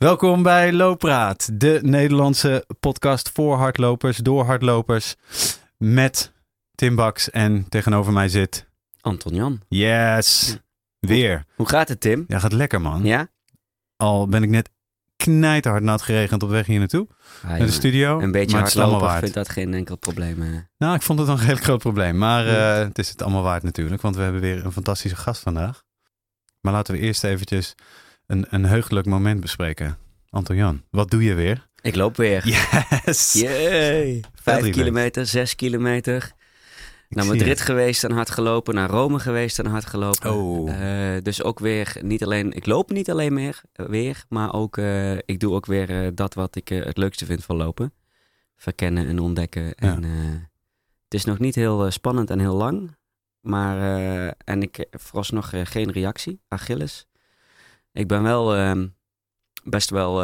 Welkom bij Loopraat, de Nederlandse podcast voor hardlopers, door hardlopers. Met Tim Baks en tegenover mij zit... Anton Jan. Yes, weer. Hoe gaat het, Tim? Ja, gaat lekker, man. Ja? Al ben ik net knijterhard nat geregend op weg hier naartoe. Ah, naar de studio. Een beetje hardlopen vindt dat geen enkel probleem. Nou, ik vond het een heel groot probleem. Maar het is het allemaal waard natuurlijk, want we hebben weer een fantastische gast vandaag. Maar laten we eerst eventjes... Een heugelijk moment bespreken. Anton Jan, wat doe je weer? Ik loop weer. Yes! Yay. 5 kilometer, 6 kilometer. Naar Madrid geweest en hard gelopen. Naar Rome geweest en hard gelopen. Oh. Dus ook weer niet alleen... Ik loop niet alleen meer weer, maar ook... ik doe ook weer dat wat ik het leukste vind van lopen. Verkennen en ontdekken. En, ja. Het is nog niet heel spannend en heel lang. Maar... en ik vooralsnog geen reactie. Achilles. Ik ben wel best wel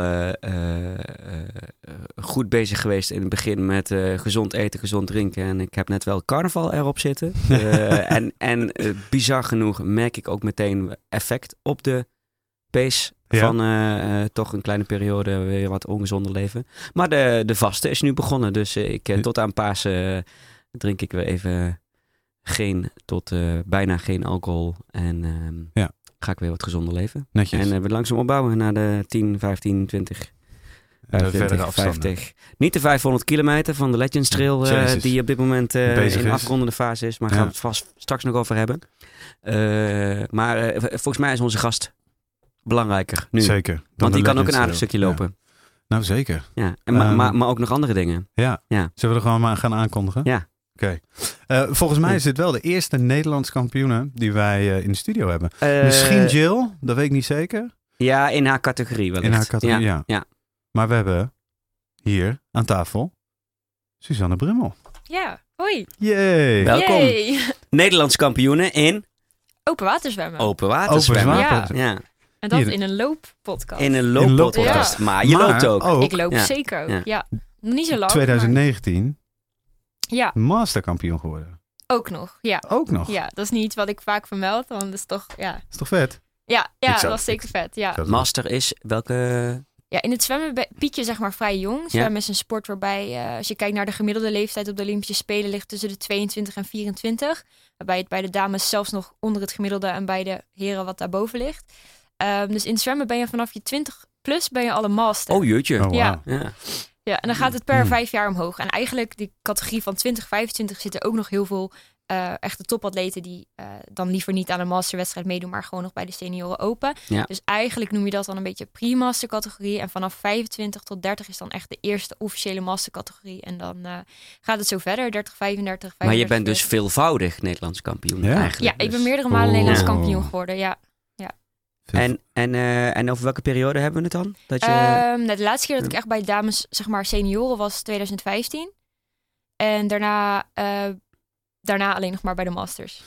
goed bezig geweest in het begin met gezond eten, gezond drinken. En ik heb net wel carnaval erop zitten. En bizar genoeg merk ik ook meteen effect op de pace van toch een kleine periode weer wat ongezonder leven. Maar de vaste is nu begonnen. Dus ik, tot aan Pasen drink ik weer even geen tot bijna geen alcohol. En ja. Ga ik weer wat gezonder leven. Netjes. En we langzaam opbouwen naar de 10, 15, 20, 25, 50. Niet de 500 kilometer van de Legends Trail die op dit moment in afrondende fase is. Maar gaan we het vast straks nog over hebben. Maar volgens mij is onze gast belangrijker nu. Zeker. Want die kan ook een aardig stukje lopen. Ja. Nou, zeker. Ja. En maar ook nog andere dingen. Ja. Ja. Zullen we er gewoon maar gaan aankondigen? Ja. Oké. Volgens mij is dit wel de eerste Nederlands kampioene die wij in de studio hebben. Misschien Jill, dat weet ik niet zeker. Ja, in haar categorie wellicht. In haar categorie, ja. Maar we hebben hier aan tafel Susanne Brummel. Ja, hoi. Yay. Welkom. Yay. Nederlands kampioene in... Open waterzwemmen. Ja. En dat in een looppodcast. Ja. Maar je loopt ook. Ik loop zeker ook, ja. Niet zo lang. 2019... Maar... Ja. Masterkampioen geworden. Ook nog, ja. Ook nog? Ja, dat is niet wat ik vaak vermeld, want dat is toch, ja. Dat is toch vet? Ja, dat was zeker vet, ja. Master is welke... Ja, in het zwemmen piek je zeg maar vrij jong. Zwemmen is een sport waarbij, als je kijkt naar de gemiddelde leeftijd op de Olympische Spelen, ligt tussen de 22 en 24. Waarbij het bij de dames zelfs nog onder het gemiddelde en bij de heren wat daarboven ligt. Dus in het zwemmen ben je vanaf je 20 plus ben je al een master. Oh jeetje. Oh, wow. Ja. Ja, en dan gaat het per 5 jaar omhoog. En eigenlijk die categorie van 20, 25 zitten ook nog heel veel echte topatleten die dan liever niet aan een masterwedstrijd meedoen, maar gewoon nog bij de senioren open. Ja. Dus eigenlijk noem je dat dan een beetje pre-master categorie. En vanaf 25 tot 30 is dan echt de eerste officiële master categorie. En dan gaat het zo verder, 30, 35, 35. Maar je bent dus veelvoudig Nederlands kampioen eigenlijk. Ja, ik ben meerdere malen Nederlands kampioen geworden, ja. En over welke periode hebben we het dan? Dat je... de laatste keer dat ik echt bij dames, zeg maar senioren, was 2015. En daarna alleen nog maar bij de masters.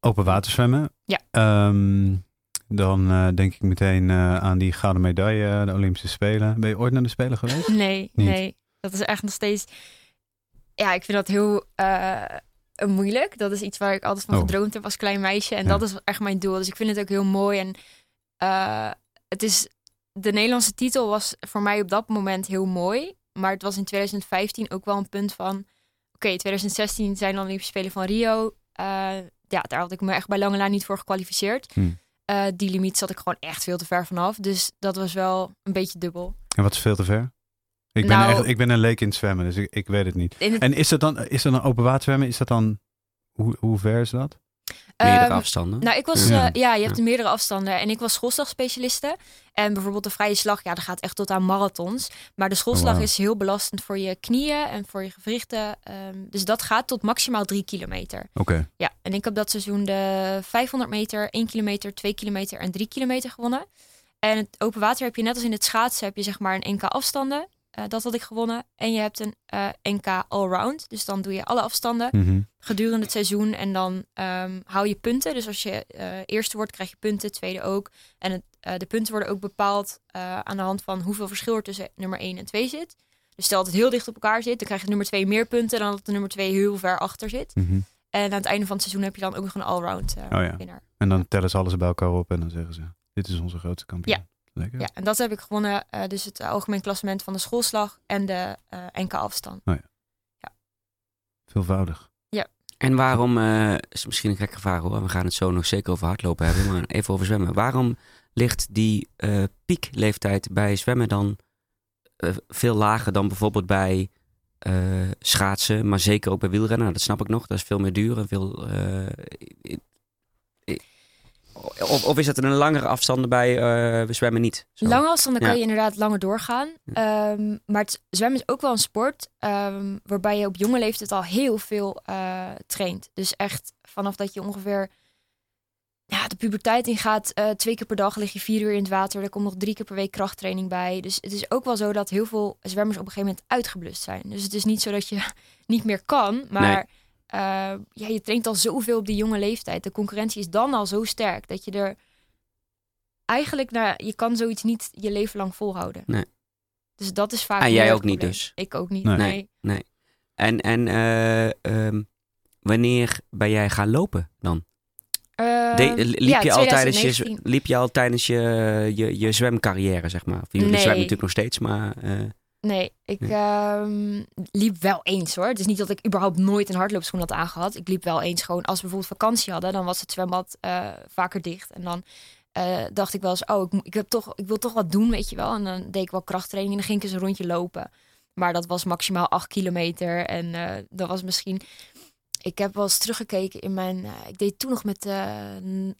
Open water zwemmen. Ja. Dan denk ik meteen aan die gouden medaille, de Olympische Spelen. Ben je ooit naar de Spelen geweest? Nee. Dat is echt nog steeds... Ja, ik vind dat heel... moeilijk. Dat is iets waar ik altijd van gedroomd heb als klein meisje. En dat is echt mijn doel. Dus ik vind het ook heel mooi. En het is... De Nederlandse titel was voor mij op dat moment heel mooi. Maar het was in 2015 ook wel een punt van... Oké, 2016 zijn dan de Olympische Spelen van Rio. Daar had ik me echt bij lange na niet voor gekwalificeerd. Die limiet zat ik gewoon echt veel te ver vanaf. Dus dat was wel een beetje dubbel. En wat is veel te ver? Ik ben een leek in het zwemmen, dus ik weet het niet. En is dat dan een open water zwemmen? Is dat dan, hoe ver is dat? Meerdere afstanden? Nou, ik was, je hebt meerdere afstanden. En ik was schoolslagspecialiste. En bijvoorbeeld de vrije slag, dat gaat echt tot aan marathons. Maar de schoolslag is heel belastend voor je knieën en voor je gewrichten. Dus dat gaat tot maximaal 3 kilometer. Oké. Ja, en ik heb dat seizoen de 500 meter, 1 kilometer, 2 kilometer en 3 kilometer gewonnen. En het open water heb je net als in het schaatsen, heb je zeg maar een NK afstanden. Dat had ik gewonnen. En je hebt een NK allround. Dus dan doe je alle afstanden gedurende het seizoen. En dan hou je punten. Dus als je eerste wordt, krijg je punten. Tweede ook. En de punten worden ook bepaald aan de hand van hoeveel verschil er tussen nummer 1 en 2 zit. Dus stel dat het heel dicht op elkaar zit, dan krijgt de nummer 2 meer punten dan dat de nummer 2 heel ver achter zit. En aan het einde van het seizoen heb je dan ook nog een allround winnaar. En dan tellen ze alles bij elkaar op en dan zeggen ze, dit is onze grootste kampioen. Ja. Lekker. Ja, en dat heb ik gewonnen. Dus het algemeen klassement van de schoolslag en de NK-afstand. Oh, ja. Veelvoudig. Ja. En waarom, is misschien een gekke vraag hoor, we gaan het zo nog zeker over hardlopen hebben, maar even over zwemmen. Waarom ligt die piekleeftijd bij zwemmen dan veel lager dan bijvoorbeeld bij schaatsen, maar zeker ook bij wielrennen? Nou, dat snap ik nog, dat is veel meer duur en veel... Of is dat een langere afstanden bij we zwemmen niet? Zo. Lange afstanden kan je inderdaad langer doorgaan. Ja. Maar het zwemmen is ook wel een sport waarbij je op jonge leeftijd al heel veel traint. Dus echt vanaf dat je ongeveer de puberteit ingaat, 2 keer per dag lig je 4 uur in het water. Er komt nog 3 keer per week krachttraining bij. Dus het is ook wel zo dat heel veel zwemmers op een gegeven moment uitgeblust zijn. Dus het is niet zo dat je niet meer kan, maar... Nee. Je traint al zoveel op die jonge leeftijd. De concurrentie is dan al zo sterk dat je er eigenlijk je kan zoiets niet je leven lang volhouden. Nee. Dus dat is vaak. En jij ook niet dus? Ik ook niet. Nee. En wanneer ben jij gaan lopen dan? Liep je al tijdens je zwemcarrière zeg maar? Of jullie zwemmen natuurlijk nog steeds, maar. Nee, ik liep wel eens hoor. Het is niet dat ik überhaupt nooit een hardloopschoen had aangehad. Ik liep wel eens gewoon, als we bijvoorbeeld vakantie hadden, dan was het zwembad vaker dicht. En dan dacht ik wel eens, ik wil toch wat doen, weet je wel. En dan deed ik wel krachttraining en dan ging ik eens een rondje lopen. Maar dat was maximaal 8 kilometer. En dat was misschien... Ik heb wel eens teruggekeken in mijn... ik deed toen nog met...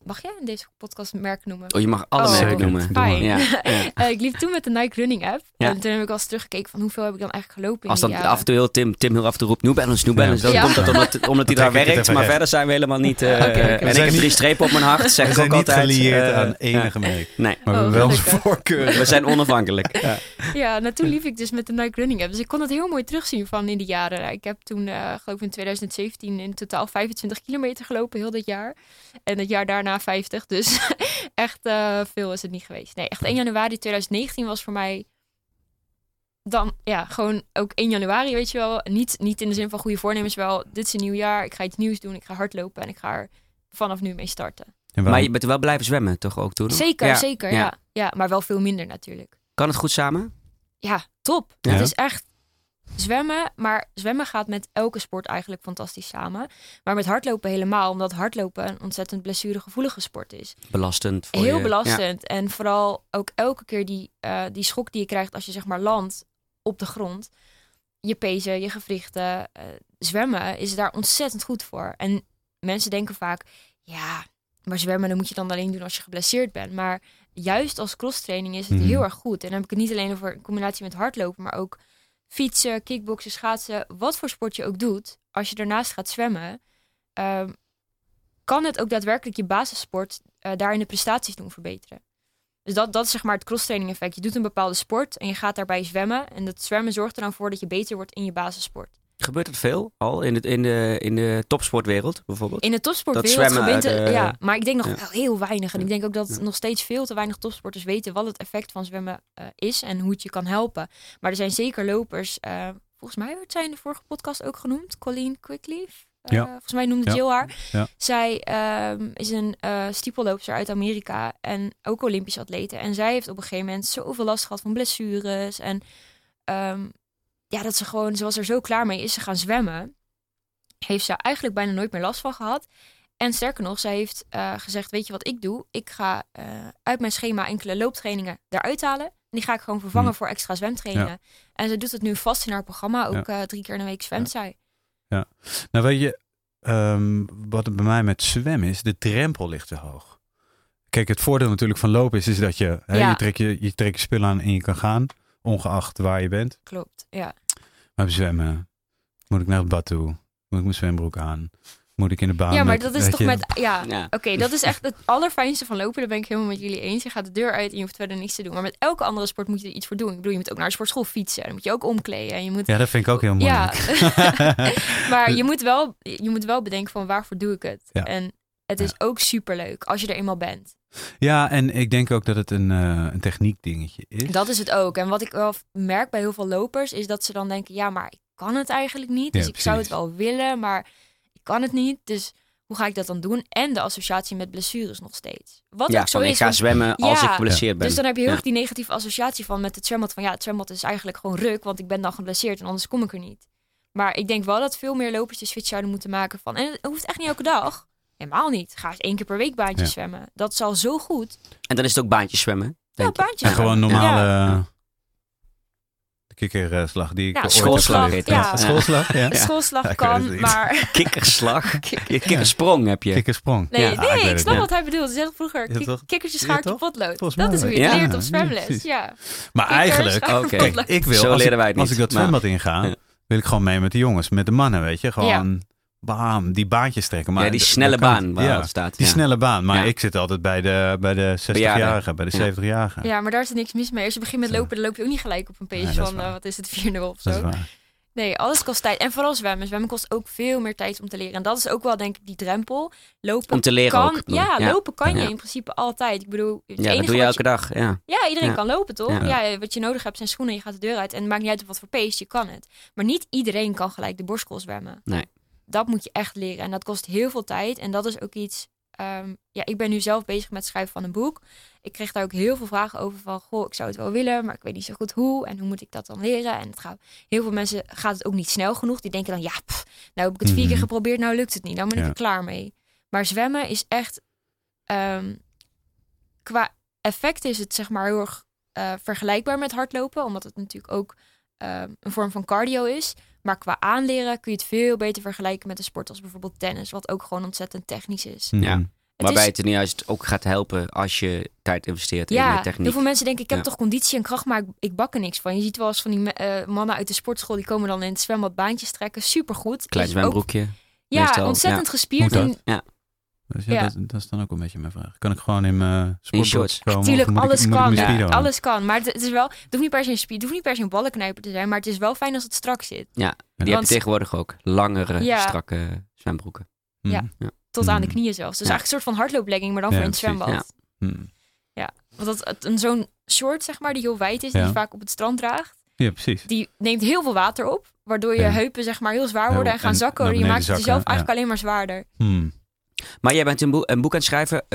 mag jij in deze podcast een merk noemen? Oh, je mag alle merken noemen. Ik liep toen met de Nike Running App. Ja. En toen heb ik wel eens teruggekeken van hoeveel heb ik dan eigenlijk gelopen. Als dan af en toe heel Tim heel af en toe roept, New Balance. Dan komt dat omdat hij daar werkt. Maar verder zijn we helemaal niet... En ik heb 3 strepen op mijn hart. Zeg ik ook altijd. We zijn niet gelieerd aan enige merk. Nee. Maar we hebben wel een voorkeur. We zijn onafhankelijk. Ja, nou toen liep ik dus met de Nike Running App. Dus ik kon dat heel mooi terugzien van in die jaren. Ik heb toen, geloof ik in 2017... in totaal 25 kilometer gelopen, heel dat jaar. En het jaar daarna 50. Dus echt veel is het niet geweest. Nee, echt 1 januari 2019 was voor mij... Dan, gewoon ook 1 januari, weet je wel. Niet in de zin van goede voornemens, wel. Dit is een nieuw jaar, ik ga iets nieuws doen. Ik ga hardlopen en ik ga er vanaf nu mee starten. Maar je bent wel blijven zwemmen, toch ook toen? Zeker, ja. Ja, maar wel veel minder natuurlijk. Kan het goed samen? Ja, top. Ja. Het is echt... Zwemmen, maar zwemmen gaat met elke sport eigenlijk fantastisch samen. Maar met hardlopen helemaal, omdat hardlopen een ontzettend blessuregevoelige sport is. Belastend. Heel belastend. Ja. En vooral ook elke keer die schok die je krijgt als je zeg maar landt op de grond. Je pezen, je gewrichten. Zwemmen is daar ontzettend goed voor. En mensen denken vaak, maar zwemmen dan moet je dan alleen doen als je geblesseerd bent. Maar juist als crosstraining is het heel erg goed. En dan heb ik het niet alleen over in combinatie met hardlopen, maar ook... Fietsen, kickboksen, schaatsen, wat voor sport je ook doet. Als je daarnaast gaat zwemmen, kan het ook daadwerkelijk je basissport daarin de prestaties doen verbeteren. Dus dat is zeg maar het crosstraining effect. Je doet een bepaalde sport en je gaat daarbij zwemmen. En dat zwemmen zorgt er dan voor dat je beter wordt in je basissport. Gebeurt dat veel al in de topsportwereld bijvoorbeeld? In de topsportwereld gebeurt het, maar ik denk nog wel heel weinig. En ik denk ook dat nog steeds veel te weinig topsporters weten wat het effect van zwemmen is en hoe het je kan helpen. Maar er zijn zeker lopers, volgens mij werd zij in de vorige podcast ook genoemd, Colleen Quickleaf. Volgens mij noemde Jill haar. Ja. Zij is een stiepelloopster uit Amerika en ook Olympisch atlete. En zij heeft op een gegeven moment zoveel last gehad van blessures en... dat ze gewoon, ze was er zo klaar mee, is ze gaan zwemmen. Heeft ze eigenlijk bijna nooit meer last van gehad. En sterker nog, zij heeft gezegd, weet je wat ik doe? Ik ga uit mijn schema enkele looptrainingen eruit halen. En die ga ik gewoon vervangen voor extra zwemtrainingen. Ja. En ze doet het nu vast in haar programma. Ook 3 keer in de week zwemt zij. Ja, nou weet je, wat het bij mij met zwemmen is, de drempel ligt te hoog. Kijk, het voordeel natuurlijk van lopen is dat je, je trekt je spul aan en je kan gaan. Ongeacht waar je bent. Klopt, ja. Maar zwemmen. Moet ik naar het bad toe? Moet ik mijn zwembroek aan? Moet ik in de baan? Ja, maar dat is toch met... Oké, dat is echt het allerfijnste van lopen. Daar ben ik helemaal met jullie eens. Je gaat de deur uit en je hoeft verder niks te doen. Maar met elke andere sport moet je er iets voor doen. Ik bedoel, je moet ook naar de sportschool fietsen. Dan moet je ook omkleden. En je moet... Ja, dat vind ik ook heel moeilijk. Ja. Maar je moet wel bedenken van waarvoor doe ik het? Ja. En het is ook superleuk als je er eenmaal bent. Ja, en ik denk ook dat het een techniek dingetje is. Dat is het ook. En wat ik wel merk bij heel veel lopers is dat ze dan denken... ja, maar ik kan het eigenlijk niet. Dus ik zou het wel willen, maar ik kan het niet. Dus hoe ga ik dat dan doen? En de associatie met blessures nog steeds. Wat ja, ook zo is. Ik ga zwemmen als ik geblesseerd ben. Dus dan heb je heel erg die negatieve associatie van met het zwembad. Van ja, het zwembad is eigenlijk gewoon ruk, want ik ben dan geblesseerd en anders kom ik er niet. Maar ik denk wel dat veel meer lopers de switch zouden moeten maken van... En het hoeft echt niet elke dag. Helemaal niet. Ga eens 1 keer per week baantje zwemmen. Dat zal zo goed. En dan is het ook baantjes zwemmen. Ja, baantjes zwemmen. En gewoon normale... Kikkerslag die ik schoolslag ooit heb schoolslag kan, maar... Kikkerslag? Kikkersprong heb je. Kikkersprong. Nee, ik snap wat hij bedoelt. Ze zeggen vroeger kikkertjes, schaartje, potlood. Dat is hoe je leert op zwemles. Ja. Maar eigenlijk, ik wil, als ik dat zwembad inga, wil ik gewoon mee met de jongens, met de mannen, weet je. Gewoon, bam, die baantjes trekken. Maar ja, die snelle baan waar het staat. Die snelle baan, maar ik zit altijd bij de 60-jarige, bij de 70-jarige. Ja, maar daar is niks mis mee. Als je begint met lopen, dan loop je ook niet gelijk op een pace van, wat is het, 4-0 of zo. Nee, alles kost tijd. En vooral zwemmen. Zwemmen kost ook veel meer tijd om te leren. En dat is ook wel, denk ik, die drempel. Lopen om te leren kan, ook. Ja, lopen kan je in principe altijd. Ik bedoel, het enige dat doe je elke dag. Ja, iedereen kan lopen, toch? Ja, wat je nodig hebt zijn schoenen. Je gaat de deur uit en het maakt niet uit op wat voor pace, je kan het. Maar niet iedereen kan gelijk de borstkool zwemmen. Nee. Dat moet je echt leren. En dat kost heel veel tijd. En dat is ook iets... ik ben nu zelf bezig met het schrijven van een boek. Ik kreeg daar ook heel veel vragen over van... Goh, ik zou het wel willen, maar ik weet niet zo goed hoe. En hoe moet ik dat dan leren? En heel veel mensen gaat het ook niet snel genoeg. Die denken dan, nou heb ik het 4 keer geprobeerd. Nou lukt het niet. Nou ben ik er klaar mee. Maar zwemmen is echt... qua effect is het zeg maar heel erg vergelijkbaar met hardlopen. Omdat het natuurlijk ook een vorm van cardio is... Maar qua aanleren kun je het veel beter vergelijken met een sport als bijvoorbeeld tennis. Wat ook gewoon ontzettend technisch is. Ja. Waarbij het er niet juist ook gaat helpen als je tijd investeert in de techniek. Heel veel mensen denken, ik heb toch conditie en kracht, maar ik bak er niks van. Je ziet wel eens van die mannen uit de sportschool, die komen dan in het zwembad baantjes trekken. Supergoed. Klein zwembroekje. Ook, ontzettend gespierd. Dat is dan ook een beetje mijn vraag. Kan ik gewoon in mijn sportshorts komen? Natuurlijk, alles kan. Maar het is wel, het hoeft niet per se een ballenknijper te zijn, maar het is wel fijn als het strak zit. Ja, heb je tegenwoordig ook. Langere, strakke zwembroeken. Tot aan de knieën zelfs. Dus eigenlijk een soort van hardlooplegging, maar dan voor in het zwembad. Want zo'n short, zeg maar, die heel wijd is, die je vaak op het strand draagt. Ja, precies. Die neemt heel veel water op, waardoor je heupen zeg maar heel zwaar worden en gaan zakken. Je maakt het jezelf eigenlijk alleen maar zwaarder. Maar jij bent een boek aan het schrijven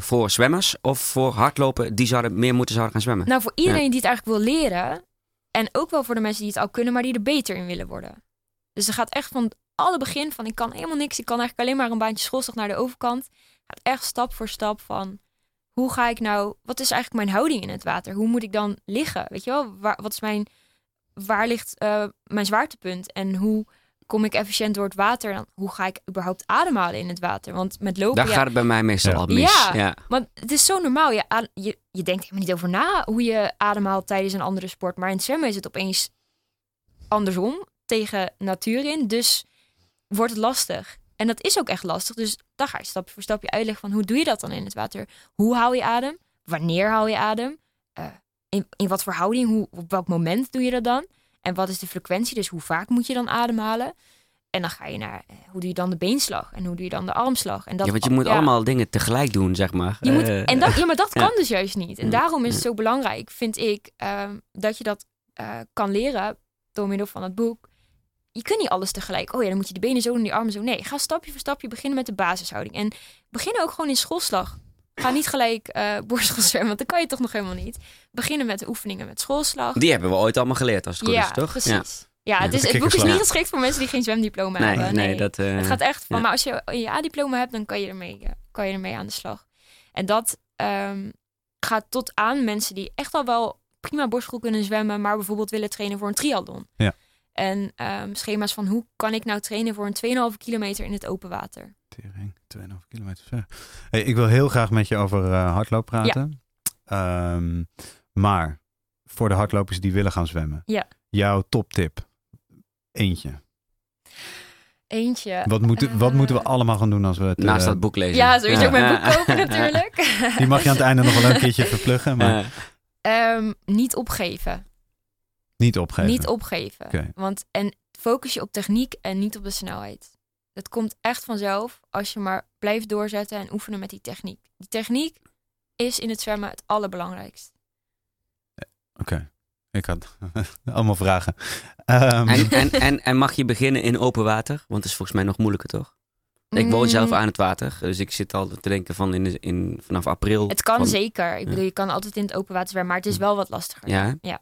voor zwemmers of voor hardlopen die zouden gaan zwemmen? Nou, voor iedereen die het eigenlijk wil leren. En ook wel voor de mensen die het al kunnen, maar die er beter in willen worden. Dus er gaat echt van het alle begin van ik kan helemaal niks. Ik kan eigenlijk alleen maar een baantje schoolslag naar de overkant. Gaat echt stap voor stap van hoe ga ik nou... Wat is eigenlijk mijn houding in het water? Hoe moet ik dan liggen? Weet je wel, waar ligt mijn zwaartepunt? En hoe... Kom ik efficiënt door het water? Dan hoe ga ik überhaupt ademhalen in het water? Want met lopen... Daar gaat het bij mij meestal al mis. Ja, want het is zo normaal. Je denkt helemaal niet over na hoe je ademhaalt tijdens een andere sport. Maar in het zwemmen is het opeens andersom. Tegen natuur in. Dus wordt het lastig. En dat is ook echt lastig. Dus dan ga je stapje voor stapje uitleggen van hoe doe je dat dan in het water? Hoe hou je adem? Wanneer hou je adem? In wat voor houding? Op welk moment doe je dat dan? En wat is de frequentie? Dus hoe vaak moet je dan ademhalen? En dan ga je naar, hoe doe je dan de beenslag? En hoe doe je dan de armslag? En dat, want je moet allemaal dingen tegelijk doen, zeg maar. Je moet, maar dat kan dus juist niet. En daarom is het zo belangrijk, vind ik, dat je dat kan leren door middel van het boek. Je kunt niet alles tegelijk. Oh ja, dan moet je de benen zo en die armen zo. Nee, ga stapje voor stapje beginnen met de basishouding. En begin ook gewoon in schoolslag. Ga niet gelijk borstel zwemmen, want dat kan je toch nog helemaal niet. Beginnen met de oefeningen met schoolslag. Die hebben we ooit allemaal geleerd als het goed is, toch? Precies. Het boek is niet geschikt voor mensen die geen zwemdiploma hebben. Nee. Het gaat echt van, maar als je je A-diploma hebt, dan kan je ermee aan de slag. En dat gaat tot aan mensen die echt al wel prima borstel kunnen zwemmen, maar bijvoorbeeld willen trainen voor een triathlon. Ja. En schema's van hoe kan ik nou trainen voor een 2,5 kilometer in het open water. 2,5 kilometer. Hey, ik wil heel graag met je over hardloop praten. Ja. Maar voor de hardlopers die willen gaan zwemmen. Ja. Jouw toptip. Eentje. Wat moeten we allemaal gaan doen als we het... Naast dat boek lezen. Ja, sowieso ook mijn boek kopen natuurlijk. Die mag je aan het einde nog wel een keertje verpluggen. Maar... Niet opgeven. Okay. En focus je op techniek en niet op de snelheid. Dat komt echt vanzelf als je maar blijft doorzetten en oefenen met die techniek. Die techniek is in het zwemmen het allerbelangrijkst. Oké. Ik had allemaal vragen. En mag je beginnen in open water? Want het is volgens mij nog moeilijker, toch? Ik woon zelf aan het water, dus ik zit al te denken van vanaf april. Het kan zeker. Ik bedoel, je kan altijd in het open water zwemmen, maar het is wel wat lastiger. Ja.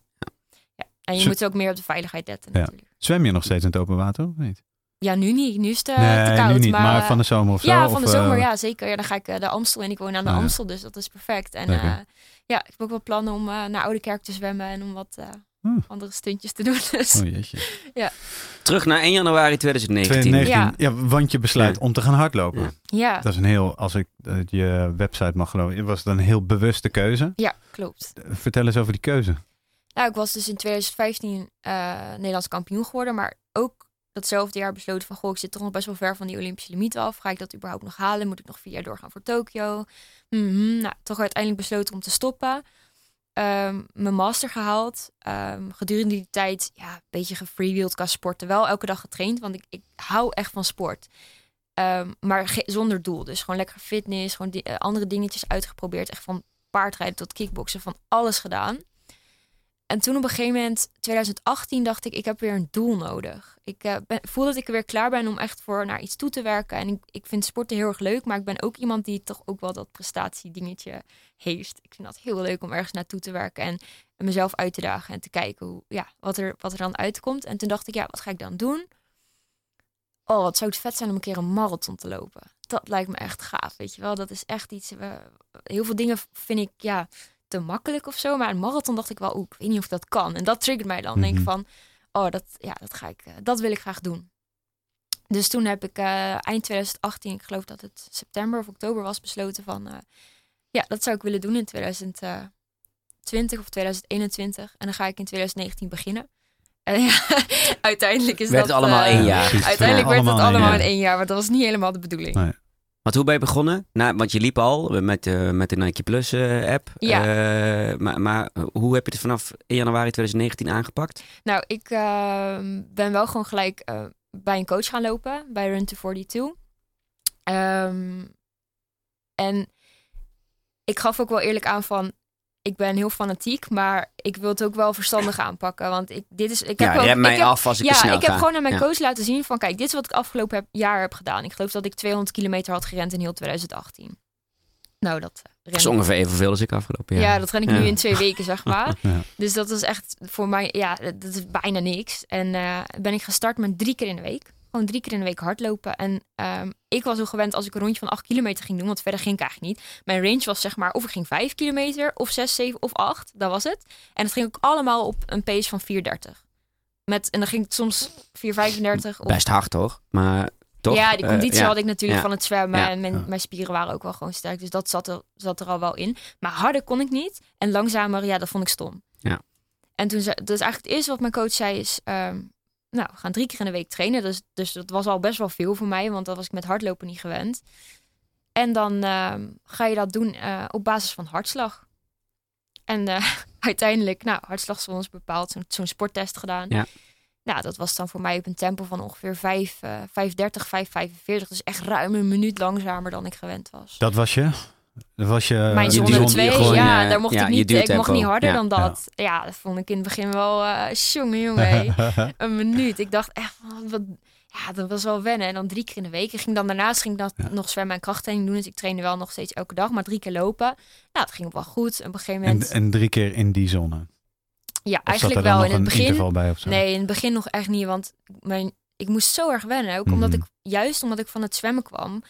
En je moet ook meer op de veiligheid letten natuurlijk. Zwem je nog steeds in het open water of niet? Ja, nu niet. Nu is het te koud. Nu niet, maar van de zomer of zo? Ja, van de zomer, ja, zeker. Ja, dan ga ik de Amstel in. Ik woon aan de Amstel, dus dat is perfect. En ik heb ook wel plannen om naar Oude Kerk te zwemmen en om wat andere stuntjes te doen. Dus. Oh jeetje. Ja. Terug naar 1 januari 2019. Ja, want je besluit om te gaan hardlopen. Ja. Dat is een heel, als ik je website mag geloven, was dan een heel bewuste keuze. Ja, klopt. Vertel eens over die keuze. Nou, ik was dus in 2015 Nederlands kampioen geworden, maar ook datzelfde jaar besloten van, goh, ik zit toch nog best wel ver van die Olympische limiet af. Ga ik dat überhaupt nog halen? Moet ik nog 4 jaar doorgaan voor Tokio? Nou, toch uiteindelijk besloten om te stoppen. Mijn master gehaald. Gedurende die tijd een beetje gefreewheeld qua sporten. Wel elke dag getraind, want ik hou echt van sport. Maar zonder doel. Dus gewoon lekker fitness, gewoon andere dingetjes uitgeprobeerd. Echt van paardrijden tot kickboksen, van alles gedaan. En toen op een gegeven moment, 2018, dacht ik heb weer een doel nodig. Ik voel dat ik er weer klaar ben om echt naar iets toe te werken. En ik vind sporten heel erg leuk, maar ik ben ook iemand die toch ook wel dat prestatiedingetje heeft. Ik vind dat heel leuk om ergens naartoe te werken en mezelf uit te dagen en te kijken wat er dan uitkomt. En toen dacht ik, wat ga ik dan doen? Oh, wat zou het vet zijn om een keer een marathon te lopen. Dat lijkt me echt gaaf, weet je wel. Dat is echt iets, heel veel dingen vind ik, te makkelijk of zo, maar een marathon dacht ik wel, ik weet niet of dat kan. En dat triggert mij dan. Denk van, dat wil ik graag doen. Dus toen heb ik eind 2018, ik geloof dat het september of oktober was, besloten van, dat zou ik willen doen in 2020 of 2021. En dan ga ik in 2019 beginnen. En uiteindelijk is werd dat allemaal 1 jaar. Uiteindelijk werd het allemaal in 1 jaar, maar dat was niet helemaal de bedoeling. Nee. Want hoe ben je begonnen? Nou, want je liep al met de Nike Plus app. Ja. Maar hoe heb je het vanaf 1 januari 2019 aangepakt? Nou, ik ben wel gewoon gelijk bij een coach gaan lopen. Bij Run to 42. En ik gaf ook wel eerlijk aan van, ik ben heel fanatiek, maar ik wil het ook wel verstandig aanpakken. Want ik heb gewoon aan mijn coach laten zien van, kijk, dit is wat ik afgelopen jaar heb gedaan. Ik geloof dat ik 200 kilometer had gerend in heel 2018. Nou, dat is ongeveer evenveel als ik afgelopen jaar. Ja, dat ren ik nu in 2 weken, zeg maar. Ja. Dus dat is echt voor mij, dat is bijna niks. En ben ik gestart met 3 keer in de week. Gewoon 3 keer in de week hardlopen. En ik was zo gewend als ik een rondje van 8 kilometer ging doen. Want verder ging ik eigenlijk niet. Mijn range was zeg maar of ik ging 5 kilometer of 6, 7 of 8. Dat was het. En het ging ook allemaal op een pace van 4:30. En dan ging het soms 4:35. Best hard toch? Maar toch? Ja, die conditie had ik natuurlijk van het zwemmen. Ja. En mijn spieren waren ook wel gewoon sterk. Dus dat zat er al wel in. Maar harder kon ik niet. En langzamer, dat vond ik stom. Ja. En toen zei, dus eigenlijk het eerste wat mijn coach zei is, we gaan 3 keer in de week trainen. Dus dat was al best wel veel voor mij. Want dat was ik met hardlopen niet gewend. En dan ga je dat doen op basis van hartslag. En uiteindelijk, hartslag is voor ons bepaald. Zo'n sporttest gedaan. Ja. Nou, dat was dan voor mij op een tempo van ongeveer 5:30, 5:45. Dus echt ruim een minuut langzamer dan ik gewend was. Dat was je... Mijn zone 2, daar mocht ik niet. Ik mocht niet harder dan dat. Ja, dat vond ik in het begin wel... jongen, een minuut. Ik dacht echt, dat was wel wennen. En dan 3 keer in de week. Daarnaast ging ik nog zwemmen en krachttraining doen. Dus ik trainde wel nog steeds elke dag, maar 3 keer lopen. Nou, dat ging ook wel goed. En op een gegeven moment... En 3 keer in die zone? Ja, of eigenlijk wel. In het begin... Bij, of zo? Nee, in het begin nog echt niet. Want ik moest zo erg wennen. Ook omdat ik van het zwemmen kwam...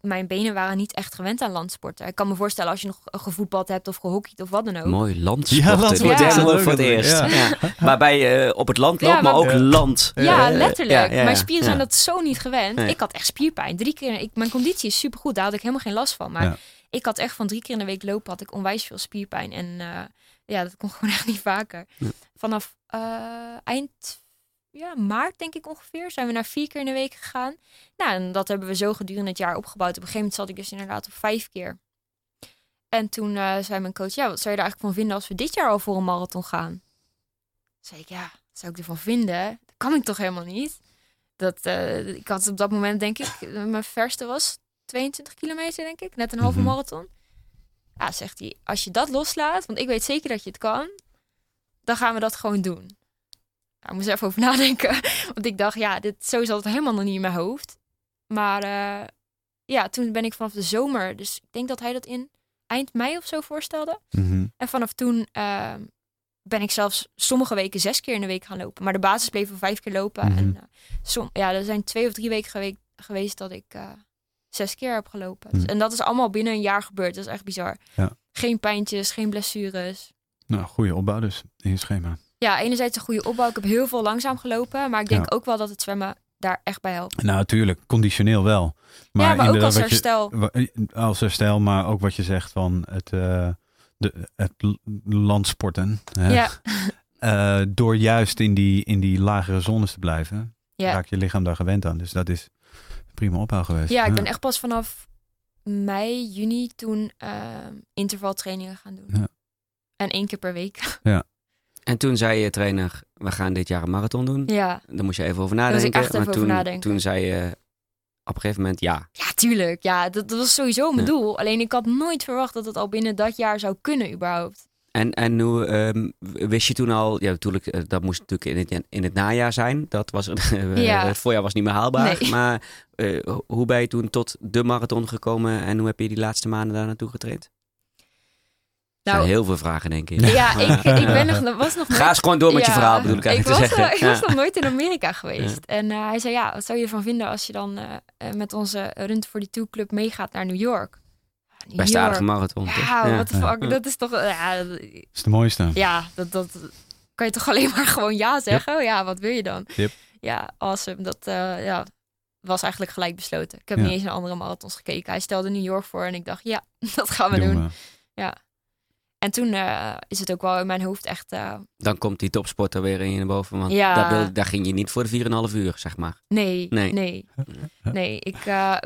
Mijn benen waren niet echt gewend aan landsporten. Ik kan me voorstellen als je nog gevoetbald hebt of gehockeyd of wat dan ook. Mooi, landsporten. Ja, landsporten. Ja. Dat is voor het eerst. Ja. Ja. Waarbij je op het land loopt, maar ook land. Ja, letterlijk. Ja. Mijn spieren zijn dat zo niet gewend. Nee. Ik had echt spierpijn. 3 keer. Mijn conditie is supergoed. Daar had ik helemaal geen last van. Maar ik had echt van 3 keer in de week lopen had ik onwijs veel spierpijn. En dat kon gewoon echt niet vaker. Ja. Vanaf eind... maart denk ik ongeveer, zijn we naar 4 keer in de week gegaan. Nou, en dat hebben we zo gedurende het jaar opgebouwd. Op een gegeven moment zat ik dus inderdaad op 5 keer. En toen zei mijn coach, wat zou je er eigenlijk van vinden als we dit jaar al voor een marathon gaan? Toen zei ik, wat zou ik ervan vinden? Dat kan ik toch helemaal niet? Ik had op dat moment denk ik, mijn verste was 22 kilometer denk ik, net een halve marathon. Ja, zegt hij, als je dat loslaat, want ik weet zeker dat je het kan, dan gaan we dat gewoon doen. Ik moest even over nadenken. Want ik dacht, zo zat het helemaal nog niet in mijn hoofd. Maar ja, toen ben ik vanaf de zomer, dus ik denk dat hij dat in eind mei of zo voorstelde. Mm-hmm. En vanaf toen ben ik zelfs sommige weken 6 keer in de week gaan lopen. Maar de basis bleef wel 5 keer lopen. Mm-hmm. En ja, er zijn 2 of 3 weken geweest dat ik 6 keer heb gelopen. Mm. Dus, en dat is allemaal binnen een jaar gebeurd. Dat is echt bizar. Ja. Geen pijntjes, geen blessures. Nou, goede opbouw dus in je schema. Ja, enerzijds een goede opbouw. Ik heb heel veel langzaam gelopen. Maar ik denk ook wel dat het zwemmen daar echt bij helpt. Nou, natuurlijk. Conditioneel wel. Maar, ja, maar ook als herstel. Als herstel, maar ook wat je zegt van het landsporten. Ja. Door juist in die lagere zones te blijven, raak je lichaam daar gewend aan. Dus dat is prima opbouw geweest. Ja, ik ben echt pas vanaf mei, juni toen intervaltrainingen gaan doen. Ja. En 1 keer per week. Ja. En toen zei je trainer, we gaan dit jaar een marathon doen. Ja. Daar moest je even over nadenken. Daar was ik echt even over nadenken. Toen zei je op een gegeven moment ja. Ja, tuurlijk. Ja, dat was sowieso mijn doel. Alleen ik had nooit verwacht dat het al binnen dat jaar zou kunnen überhaupt. En hoe wist je toen al, ja natuurlijk, dat moest natuurlijk in het najaar zijn. Dat was, het voorjaar was niet meer haalbaar. Nee. Maar hoe ben je toen tot de marathon gekomen en hoe heb je die laatste maanden daar naartoe getraind? Nou, heel veel vragen, denk ik. Ja, ik ben nog nooit... Ga eens gewoon door met je verhaal, bedoel ik eigenlijk te zeggen. Ik was nog nooit in Amerika geweest. Ja. En hij zei, ja, wat zou je ervan vinden als je dan met onze Run for the Two Club meegaat naar New York? Best aardige marathon. Ja, wat de fuck, dat is toch... dat is de mooiste. Ja, dat kan je toch alleen maar gewoon ja zeggen? Yep. Ja, wat wil je dan? Yep. Ja, awesome. Dat was eigenlijk gelijk besloten. Ik heb niet eens naar andere marathons gekeken. Hij stelde New York voor en ik dacht, ja, dat gaan we doen. Ja. En toen is het ook wel in mijn hoofd echt... Dan komt die topsport er weer in boven. Want daar ging je niet voor de 4,5 uur, zeg maar. Nee.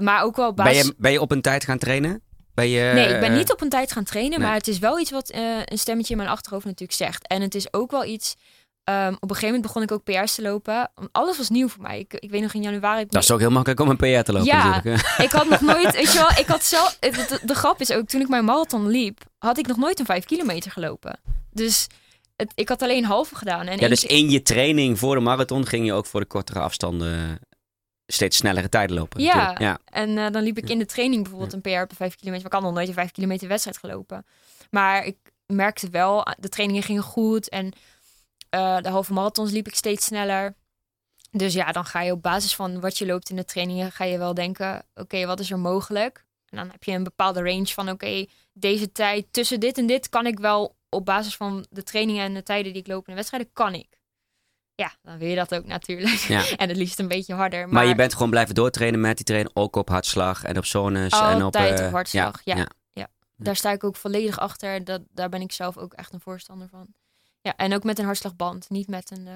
Maar ook wel... Ben je op een tijd gaan trainen? Nee, ik ben niet op een tijd gaan trainen. Nee. Maar het is wel iets wat een stemmetje in mijn achterhoofd natuurlijk zegt. En het is ook wel iets... op een gegeven moment begon ik ook PR's te lopen. Alles was nieuw voor mij. Ik weet nog in januari... Dat is ook heel makkelijk om een PR te lopen. Ja, ik had nog nooit... Weet je wel, ik had zelf... De grap is ook, toen ik mijn marathon liep... had ik nog nooit een 5 kilometer gelopen. Dus ik had alleen halve gedaan. En dus in je training voor de marathon... ging je ook voor de kortere afstanden... steeds snellere tijden lopen. Ja, ja. En dan liep ik in de training bijvoorbeeld een PR per 5 kilometer. Maar ik had nog nooit een 5 kilometer wedstrijd gelopen. Maar ik merkte wel... de trainingen gingen goed en... de halve marathons liep ik steeds sneller. Dus ja, dan ga je op basis van wat je loopt in de trainingen... ga je wel denken, oké, wat is er mogelijk? En dan heb je een bepaalde range van... oké, deze tijd tussen dit en dit kan ik wel... op basis van de trainingen en de tijden die ik loop in de wedstrijden... kan ik. Ja, dan wil je dat ook natuurlijk. Ja. En het liefst een beetje harder. Maar je bent gewoon blijven doortrainen met die trainen... ook op hartslag en op zones. Altijd op hartslag, ja. Daar sta ik ook volledig achter. Daar ben ik zelf ook echt een voorstander van. Ja, en ook met een hartslagband. Niet met een...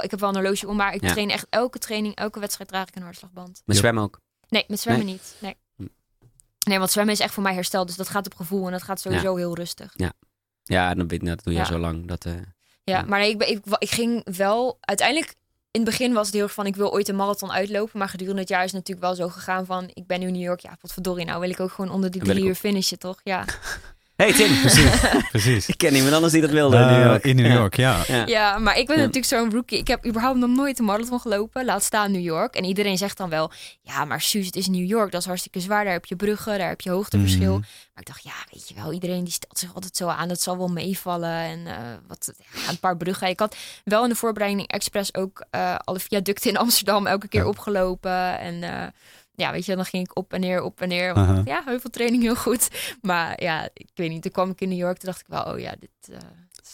ik heb wel een horloge om, maar ik train echt elke training, elke wedstrijd draag ik een hartslagband. Met zwemmen ook? Nee, met zwemmen niet. Nee, want zwemmen is echt voor mij herstel. Dus dat gaat op gevoel en dat gaat sowieso heel rustig. Ja, dat doe je zo lang. Maar nee, ik ging wel... Uiteindelijk, in het begin was het heel erg van... ik wil ooit een marathon uitlopen. Maar gedurende het jaar is het natuurlijk wel zo gegaan van... ik ben nu in New York. Ja, potverdorie, nou wil ik ook gewoon onder die 3 uur finishen, toch? Ja. Hey Tim, precies. Ik ken niemand anders die dat wilde in New York. In New York, ja. Ja, maar ik ben natuurlijk zo'n rookie. Ik heb überhaupt nog nooit een marathon gelopen. Laat staan New York. En iedereen zegt dan wel... Ja, maar Suus, het is New York. Dat is hartstikke zwaar. Daar heb je bruggen, daar heb je hoogteverschil. Mm-hmm. Maar ik dacht, ja, weet je wel. Iedereen die stelt zich altijd zo aan. Dat zal wel meevallen. En een paar bruggen. Ik had wel in de voorbereiding expres ook... alle viaducten in Amsterdam elke keer opgelopen. En... weet je, dan ging ik op en neer, op en neer. Want heuveltraining heel goed. Maar ja, ik weet niet, toen kwam ik in New York. Toen dacht ik wel, dit...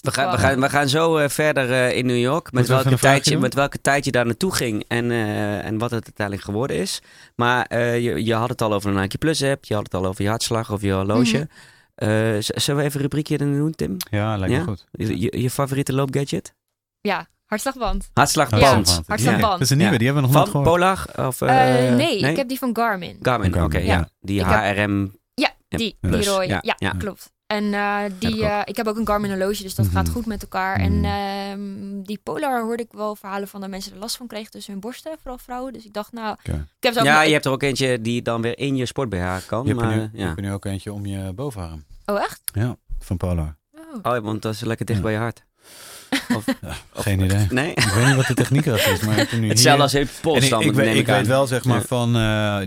We gaan zo verder in New York. Met welke tijd je daar naartoe ging. En wat het uiteindelijk geworden is. Maar je had het al over een Nike Plus app. Je had het al over je hartslag of je horloge. Mm-hmm. Zullen we even een rubriekje doen, Tim? Ja, lijkt me goed. Je favoriete loopgadget? Ja. Hartslagband. Ja. Dat is een nieuwe, die hebben we nog nooit gehoord. Van Polar? Of, nee, ik heb die van Garmin. Oké. Die HRM. Ja, die rode. Ja, klopt. En ik heb ook een Garmin horloge, dus dat gaat goed met elkaar. En die Polar hoorde ik wel verhalen van dat mensen er last van kregen tussen hun borsten, vooral vrouwen. Dus ik dacht, je hebt er ook eentje die dan weer in je sport-BH kan. Je hebt er nu ook eentje om je bovenarm. Oh, echt? Ja, van Polar. Oh, want dat is lekker dicht bij je hart. Geen idee. Nee. Ik weet niet wat de techniek erachter is. Maar nu hetzelfde als heeft pols. Ik weet wel zeg maar van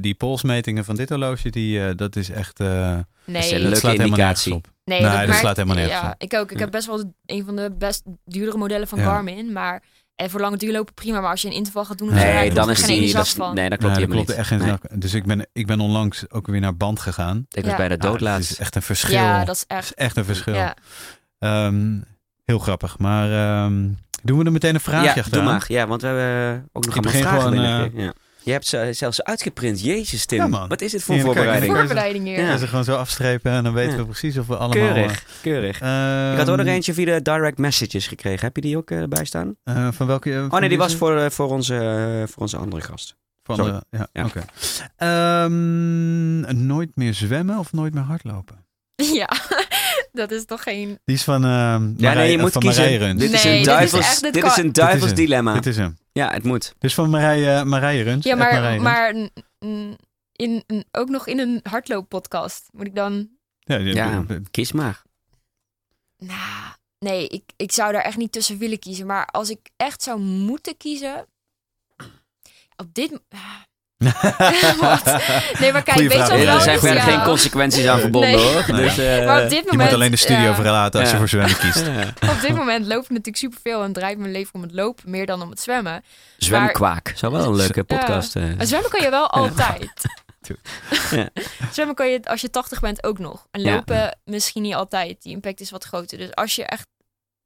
die polsmetingen van dit horloge. Dat is echt... nee, dat leuke slaat helemaal nergens op. Nee, dat slaat helemaal nergens op. Ik ook. Ik heb best wel een van de best duurdere modellen van Garmin. Maar voor lange duur lopen prima. Maar als je een interval gaat doen... dan is geen zak van. Nee, dat klopt helemaal niet. Echt geen zak. Dus ik ben onlangs ook weer naar band gegaan. Ik was bijna dood laatst. Het is echt een verschil. Ja, dat is echt een verschil. Heel grappig, maar doen we er meteen een vraagje achteraan? Ja, doe maar. Ja, want we hebben ook nog allemaal vragen. Je hebt ze zelfs uitgeprint. Jezus, Tim. Ja, wat is dit voor voorbereiding? Ja, ze gewoon zo afstrepen en dan weten we precies of we allemaal... Keurig. Ik had ook nog eentje via de direct messages gekregen. Heb je die ook erbij staan? Van welke? Die was voor onze andere gast. Oké. Nooit meer zwemmen of nooit meer hardlopen? Ja. Dat is toch geen... Die is van je moet van kiezen. Marije Rens. Dit is een duivels dilemma. Dit is hem. Ja, het moet. Dus van Marije Rens. Ja, maar ook nog in een hardlooppodcast. Moet ik dan... Ja, kies maar. Nee, ik zou daar echt niet tussen willen kiezen. Maar als ik echt zou moeten kiezen... Op dit... Nee, maar kijk, er zijn gewoon geen consequenties aan verbonden, hoor. Nee. Dus, maar op dit moment, je moet alleen de studio verlaten als je voor zwemmen kiest. Op dit moment loop ik natuurlijk superveel en draait mijn leven om het lopen meer dan om het zwemmen. Zwemkwaak. Zou wel een leuke podcast. Zwemmen kan je wel altijd. Zwemmen kan je als je 80 bent ook nog. En lopen misschien niet altijd. Die impact is wat groter. Dus als je echt...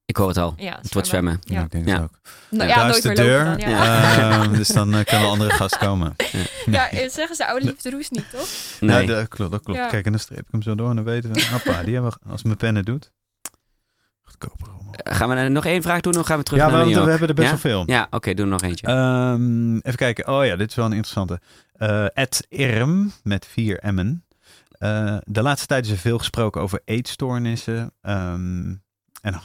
Ik hoor het al. Ja, het wordt zwemmen. Ja, ik denk het ook. Nooit meer de deur. Dan, dus dan kan een andere gast komen. Zeggen ze oude liefde roes niet, toch? Nee, dat klopt. Ja. Kijk, en dan streep ik hem zo door en dan weten we... Appa, die hebben we, als mijn pennen doet... Goedkoper. Gaan we nog één vraag doen of gaan we terug naar New York? We hebben er best wel veel. Ja, oké, doe nog eentje. Even kijken. Oh ja, dit is wel een interessante. Ed Irm met 4 M'en. De laatste tijd is er veel gesproken over eetstoornissen... En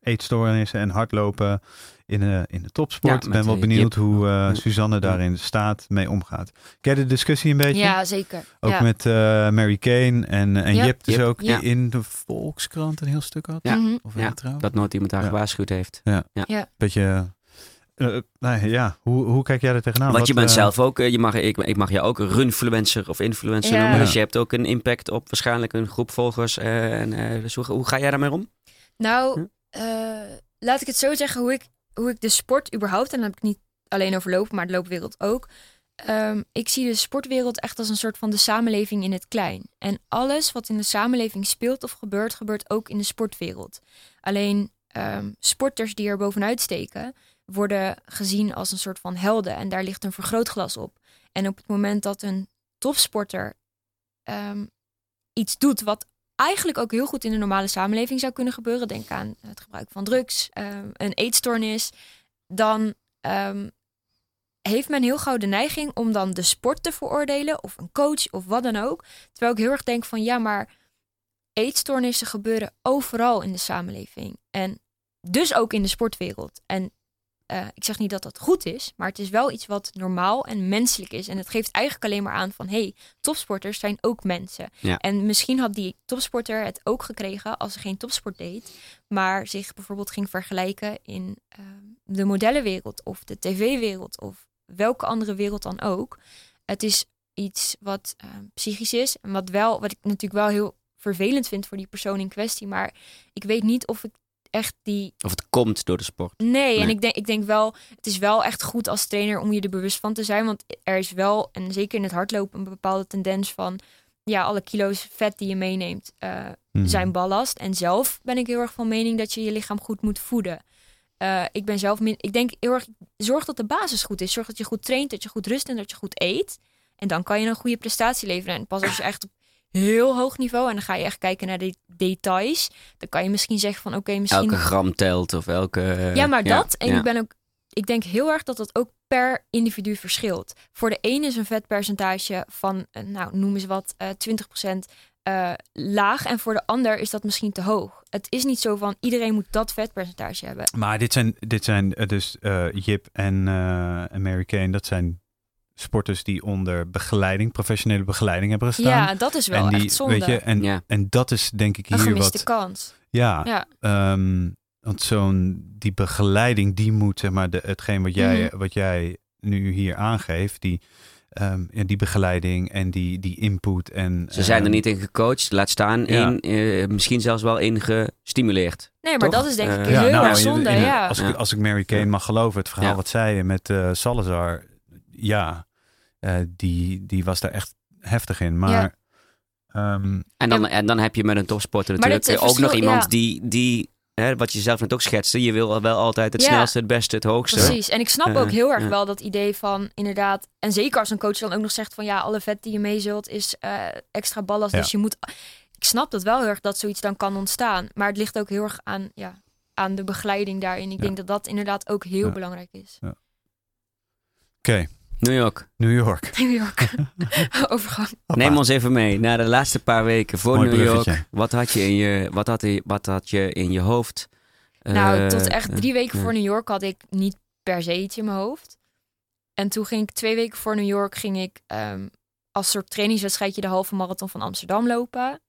eetstoornissen en hardlopen in de topsport. Ik ben wel benieuwd hoe Susanne daarin staat, mee omgaat. Ken je de discussie een beetje? Ja, zeker. Ook met Mary Kane en Jip dus ook. Die in de Volkskrant een heel stuk had. Ja. Of dat nooit iemand haar gewaarschuwd heeft. Ja. Beetje... hoe kijk jij er tegenaan? Want je bent zelf ook, ik mag jou ook runfluencer of influencer noemen. Dus je hebt ook een impact op waarschijnlijk een groep volgers. Dus hoe ga jij daarmee om? Nou, laat ik het zo zeggen, hoe ik de sport überhaupt... en dan heb ik niet alleen over lopen, maar de loopwereld ook... ik zie de sportwereld echt als een soort van de samenleving in het klein. En alles wat in de samenleving speelt of gebeurt... gebeurt ook in de sportwereld. Alleen sporters die er bovenuit steken... worden gezien als een soort van helden. En daar ligt een vergrootglas op. En op het moment dat een topsporter iets doet... wat eigenlijk ook heel goed in de normale samenleving zou kunnen gebeuren. Denk aan het gebruik van drugs, een eetstoornis. Dan heeft men heel gauw de neiging om dan de sport te veroordelen... of een coach of wat dan ook. Terwijl ik heel erg denk van ja, maar eetstoornissen gebeuren overal in de samenleving. En dus ook in de sportwereld. En ik zeg niet dat dat goed is, maar het is wel iets wat normaal en menselijk is. En het geeft eigenlijk alleen maar aan van... hey, topsporters zijn ook mensen. Ja. En misschien had die topsporter het ook gekregen als ze geen topsport deed... maar zich bijvoorbeeld ging vergelijken in de modellenwereld... of de tv-wereld of welke andere wereld dan ook. Het is iets wat psychisch is en wat ik natuurlijk wel heel vervelend vind... voor die persoon in kwestie, maar ik weet niet of ik... echt die... Of het komt door de sport. Nee. En ik denk wel... Het is wel echt goed als trainer om je er bewust van te zijn. Want er is wel, en zeker in het hardlopen... een bepaalde tendens van... ja, alle kilo's vet die je meeneemt... zijn ballast. En zelf ben ik heel erg van mening... dat je je lichaam goed moet voeden. Ik ben zelf... Ik denk heel erg... Zorg dat de basis goed is. Zorg dat je goed traint, dat je goed rust en dat je goed eet. En dan kan je een goede prestatie leveren. En pas als je echt... op heel hoog niveau. En dan ga je echt kijken naar de details. Dan kan je misschien zeggen van oké, misschien... Elke gram telt of elke... Ja, maar dat. En ik denk heel erg dat dat ook per individu verschilt. Voor de ene is een vetpercentage van, noem eens wat, 20% laag. En voor de ander is dat misschien te hoog. Het is niet zo van iedereen moet dat vetpercentage hebben. Maar dit zijn dus Jip en Mary Kane, dat zijn... sporters die onder begeleiding, professionele begeleiding hebben gestaan. Ja, dat is wel echt zonde. Weet je, en dat is denk ik hier wat... Een gemiste kans. Ja. Want die begeleiding, die moet, zeg maar, hetgeen wat jij nu hier aangeeft, die begeleiding en die input. Ze zijn er niet in gecoacht, laat staan, misschien zelfs wel in gestimuleerd. Nee, maar toch? Dat is denk ik heel erg zonde. Als ik Mary Kane mag geloven, het verhaal wat zij met Salazar, die was daar echt heftig in. Maar, en dan heb je met een topsporter natuurlijk ook verschil, nog iemand die wat je zelf net ook schetste, je wil wel altijd het snelste, het beste, het hoogste. Precies, en ik snap ook heel erg wel dat idee van inderdaad, en zeker als een coach dan ook nog zegt van alle vet die je mee zult is extra ballast, dus je moet... Ik snap dat wel heel erg dat zoiets dan kan ontstaan, maar het ligt ook heel erg aan de begeleiding daarin. Ik denk dat dat inderdaad ook heel belangrijk is. Ja. Oké. New York. Overgang. Neem ons even mee naar de laatste paar weken voor New York. Wat had je in je hoofd? Tot echt 3 weken voor New York had ik niet per se iets in mijn hoofd. En toen ging ik 2 weken voor New York als soort trainingswedstrijdje de halve marathon van Amsterdam lopen.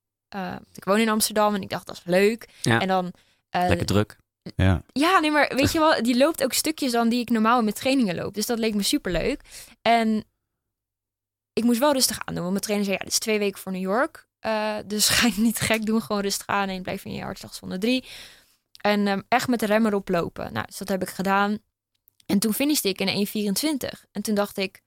Ik woon in Amsterdam en ik dacht, dat is leuk. Ja. En dan, lekker druk. Ja, nee, maar weet je wel, die loopt ook stukjes dan die ik normaal met trainingen loop. Dus dat leek me superleuk. En ik moest wel rustig aan doen. Want mijn trainer zei, dit is 2 weken voor New York. Dus ga je niet gek doen, gewoon rustig aan. En blijf in je hartslag zonder 3. En echt met de rem erop lopen. Dus dat heb ik gedaan. En toen finishte ik in 1:24. En toen dacht ik,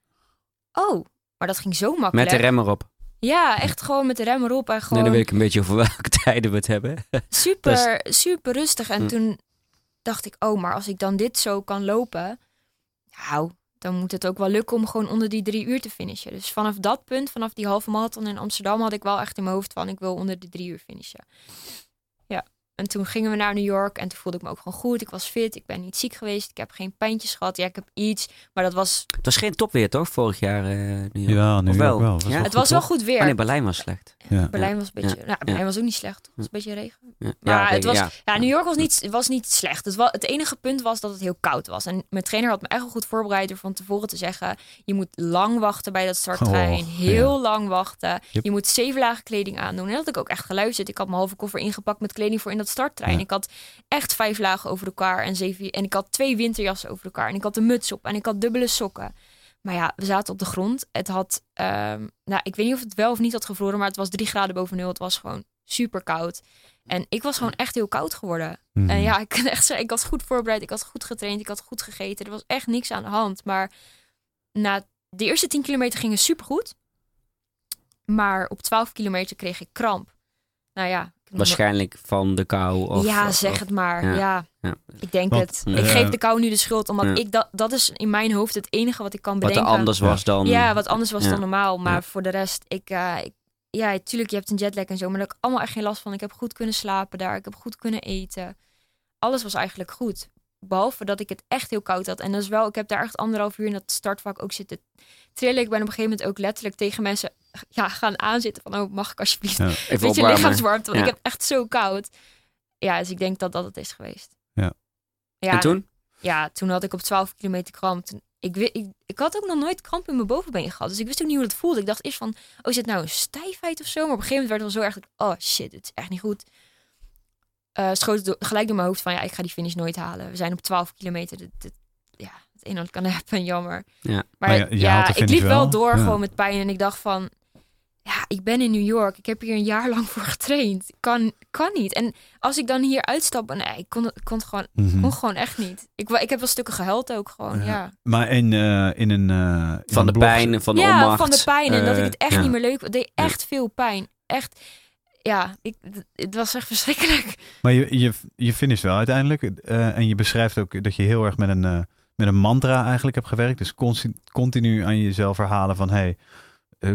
maar dat ging zo makkelijk. Met de rem erop. Ja, echt gewoon met de rem erop. En gewoon... dan weet ik een beetje over welke tijden we het hebben. Super rustig. En toen dacht ik, maar als ik dan dit zo kan lopen... dan moet het ook wel lukken om gewoon onder die 3 uur te finishen. Dus vanaf dat punt, vanaf die halve marathon in Amsterdam... had ik wel echt in mijn hoofd van, ik wil onder de 3 uur finishen. Ja, en toen gingen we naar New York en toen voelde ik me ook gewoon goed. Ik was fit, ik ben niet ziek geweest, ik heb geen pijntjes gehad. Ja, ik heb iets, maar dat was... Het was geen topweer, toch? Vorig jaar New York. Ja, New York wel. Het was wel goed weer. Maar Berlijn was slecht. Ja. Berlijn was een beetje... Berlijn was ook niet slecht. Het was een beetje regen. Ja, maar het was... New York was niet slecht. Het enige punt was dat het heel koud was. En mijn trainer had me echt wel goed voorbereid door van tevoren te zeggen... je moet lang wachten bij dat starttrein. Heel lang wachten. Yep. Je moet 7 lagen kleding aandoen. En dat had ik ook echt geluisterd. Ik had mijn halve koffer ingepakt met kleding voor in dat starttrein. Ja. Ik had echt 5 lagen over elkaar en ik had 2 winterjassen over elkaar en ik had een muts op en ik had dubbele sokken. Maar we zaten op de grond. Het had, ik weet niet of het wel of niet had gevroren, maar het was 3 graden boven nul. Het was gewoon super koud en ik was gewoon echt heel koud geworden. Mm. En ik kan echt zeggen, ik was goed voorbereid, ik had goed getraind, ik had goed gegeten. Er was echt niks aan de hand. Maar na de eerste 10 kilometer ging het super goed, maar op 12 kilometer kreeg ik kramp. Waarschijnlijk van de kou. Zeg het maar. Ja. Ik denk het. Ik geef de kou nu de schuld. Omdat dat is in mijn hoofd het enige wat ik kan bedenken. Wat anders was dan... Ja, wat anders was dan normaal. Maar voor de rest, tuurlijk, je hebt een jetlag en zo. Maar daar heb ik allemaal echt geen last van. Ik heb goed kunnen slapen daar. Ik heb goed kunnen eten. Alles was eigenlijk goed. Behalve dat ik het echt heel koud had. En dat is wel, ik heb daar echt 1,5 uur in dat startvak ook zitten trillen. Ik ben op een gegeven moment ook letterlijk tegen mensen gaan aanzitten. Van, mag ik alsjeblieft een beetje lichaamswarmte? Want ik heb echt zo koud. Ja, dus ik denk dat dat het is geweest. Ja. En toen? Ja, toen had ik op 12 kilometer kramp. Ik had ook nog nooit kramp in mijn bovenbeen gehad. Dus ik wist ook niet hoe dat voelde. Ik dacht eerst van, is dit nou een stijfheid of zo? Maar op een gegeven moment werd het wel zo erg. Het is echt niet goed. Schoot gelijk door mijn hoofd van, ik ga die finish nooit halen. We zijn op 12 kilometer. Het een en ander kan hebben, jammer. Ja. Maar ik liep wel door gewoon met pijn. En ik dacht van, ik ben in New York. Ik heb hier 1 jaar lang voor getraind. Kan niet. En als ik dan hier uitstap, ik kon gewoon echt niet. Ik heb wel stukken gehuild ook gewoon, Maar in de pijn en van de onmacht. Ja, van de pijn. En dat ik het echt niet meer leuk... Het deed echt veel pijn. Echt... Ja, het was echt verschrikkelijk. Maar je finisht wel uiteindelijk. En je beschrijft ook dat je heel erg met een mantra eigenlijk hebt gewerkt. Dus continu aan jezelf herhalen van...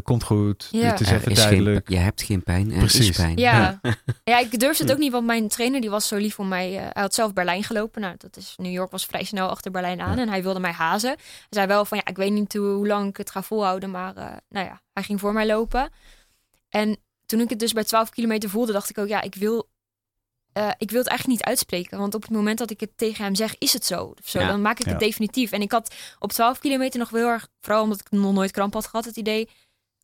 komt goed, het is even duidelijk. Je hebt geen pijn, precies. Is pijn. Ja, ik durfde het ook niet, want mijn trainer die was zo lief om mij... hij had zelf Berlijn gelopen. New York was vrij snel achter Berlijn aan en hij wilde mij hazen. Hij zei wel van, ik weet niet hoe lang ik het ga volhouden, maar hij ging voor mij lopen. En... Toen ik het dus bij 12 kilometer voelde, dacht ik ook... ik wil het eigenlijk niet uitspreken. Want op het moment dat ik het tegen hem zeg, is het zo. Dan maak ik het definitief. En ik had op 12 kilometer nog heel erg... Vooral omdat ik nog nooit kramp had gehad, het idee...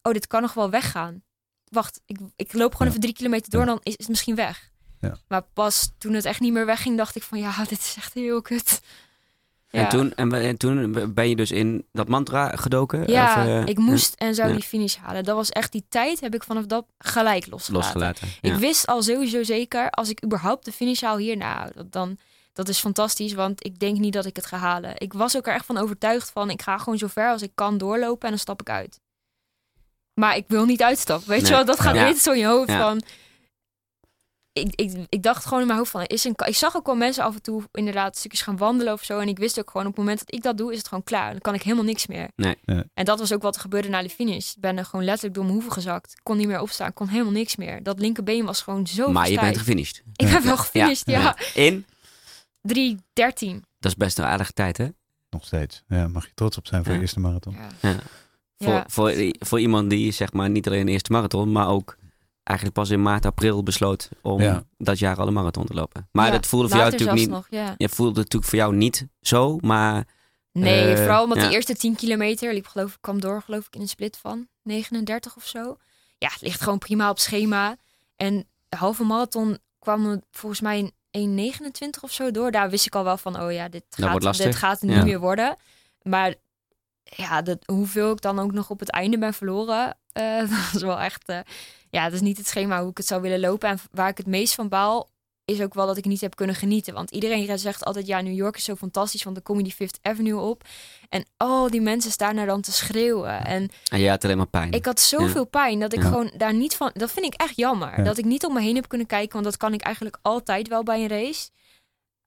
dit kan nog wel weggaan. Wacht, ik loop gewoon even 3 kilometer door... Dan is het misschien weg. Ja. Maar pas toen het echt niet meer wegging, dacht ik van ja, dit is echt heel kut. Ja. En toen ben je dus in dat mantra gedoken? Ja, ik moest en zou die finish halen. Dat was echt, die tijd heb ik vanaf dat gelijk losgelaten. Ja. Ik wist al sowieso zeker, als ik überhaupt de finish haal hierna, dan... Dat is fantastisch, want ik denk niet dat ik het ga halen. Ik was ook er echt van overtuigd van... ik ga gewoon zo ver als ik kan doorlopen en dan stap ik uit. Maar ik wil niet uitstappen, weet je wel? Dat gaat weer zo in je hoofd van... Ik dacht gewoon in mijn hoofd van... Ik zag ook wel mensen af en toe inderdaad stukjes gaan wandelen of zo... en ik wist ook gewoon op het moment dat ik dat doe... is het gewoon klaar, dan kan ik helemaal niks meer. Nee. En dat was ook wat er gebeurde na de finish. Ik ben er gewoon letterlijk door mijn hoeven gezakt. Kon niet meer opstaan, kon helemaal niks meer. Dat linkerbeen was gewoon zo verstijfd. Maar je bent gefinished. Ik heb wel gefinished, ja. In? 3:13. Dat is best een aardige tijd, hè? Nog steeds. Ja, mag je trots op zijn voor je eerste marathon. Ja. Ja. Voor iemand die, zeg maar, niet alleen een eerste marathon... maar ook eigenlijk pas in maart, april besloot... om dat jaar al een marathon te lopen. Maar dat voelde voor jou natuurlijk niet... Nog, ja. Je voelde het natuurlijk voor jou niet zo, maar... Nee, vooral omdat de eerste 10 kilometer... kwam door in een split van 39 of zo. Ja, het ligt gewoon prima op schema. En de halve marathon kwam volgens mij... 1:29 of zo door. Daar wist ik al wel van, oh ja, dit gaat het niet meer worden. Maar ja, hoeveel ik dan ook nog op het einde ben verloren... dat is wel echt... dat is niet het schema hoe ik het zou willen lopen. En waar ik het meest van baal, is ook wel dat ik niet heb kunnen genieten. Want iedereen zegt altijd, ja, New York is zo fantastisch... want dan kom je die Fifth Avenue op. En al die mensen staan daar dan te schreeuwen. En je had alleen maar pijn. Ik had zoveel pijn dat ik gewoon daar niet van... Dat vind ik echt jammer. Ja. Dat ik niet om me heen heb kunnen kijken... want dat kan ik eigenlijk altijd wel bij een race.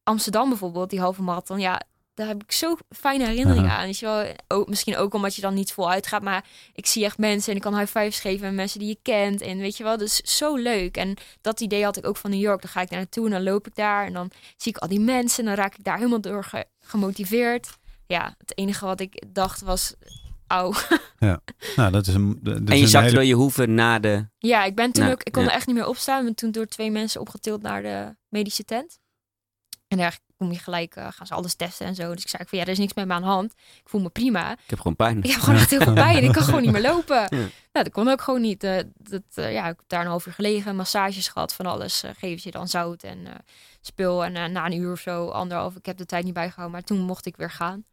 Amsterdam bijvoorbeeld, die halve marathon... ja, daar heb ik zo fijne herinneringen aan. Weet je wel? Misschien ook omdat je dan niet voluit gaat... maar ik zie echt mensen en ik kan high fives geven... en mensen die je kent en weet je wel. Dus zo leuk. En dat idee had ik ook van New York. Dan ga ik daar naartoe en dan loop ik daar... en dan zie ik al die mensen... en dan raak ik daar helemaal door gemotiveerd... Ja, het enige wat ik dacht was... Auw. Ja, nou, dat is een. En je zakte door je hoeven na de. Ja, ik ben toen ook. Ik kon er echt niet meer opstaan. Ik ben toen door 2 mensen opgetild naar de medische tent. En daar kom je gelijk. Gaan ze alles testen en zo. Dus ik zei van ja, er is niks met me aan de hand. Ik voel me prima. Ik heb gewoon pijn. Ik heb gewoon echt heel veel pijn. Ik kan gewoon niet meer lopen. Ja. Nou, dat kon ook gewoon niet. Ik heb daar een half uur gelegen. Massages gehad van alles. Geven ze dan zout en spul. En na een uur of zo, anderhalf. Ik heb de tijd niet bijgehouden. Maar toen mocht ik weer gaan.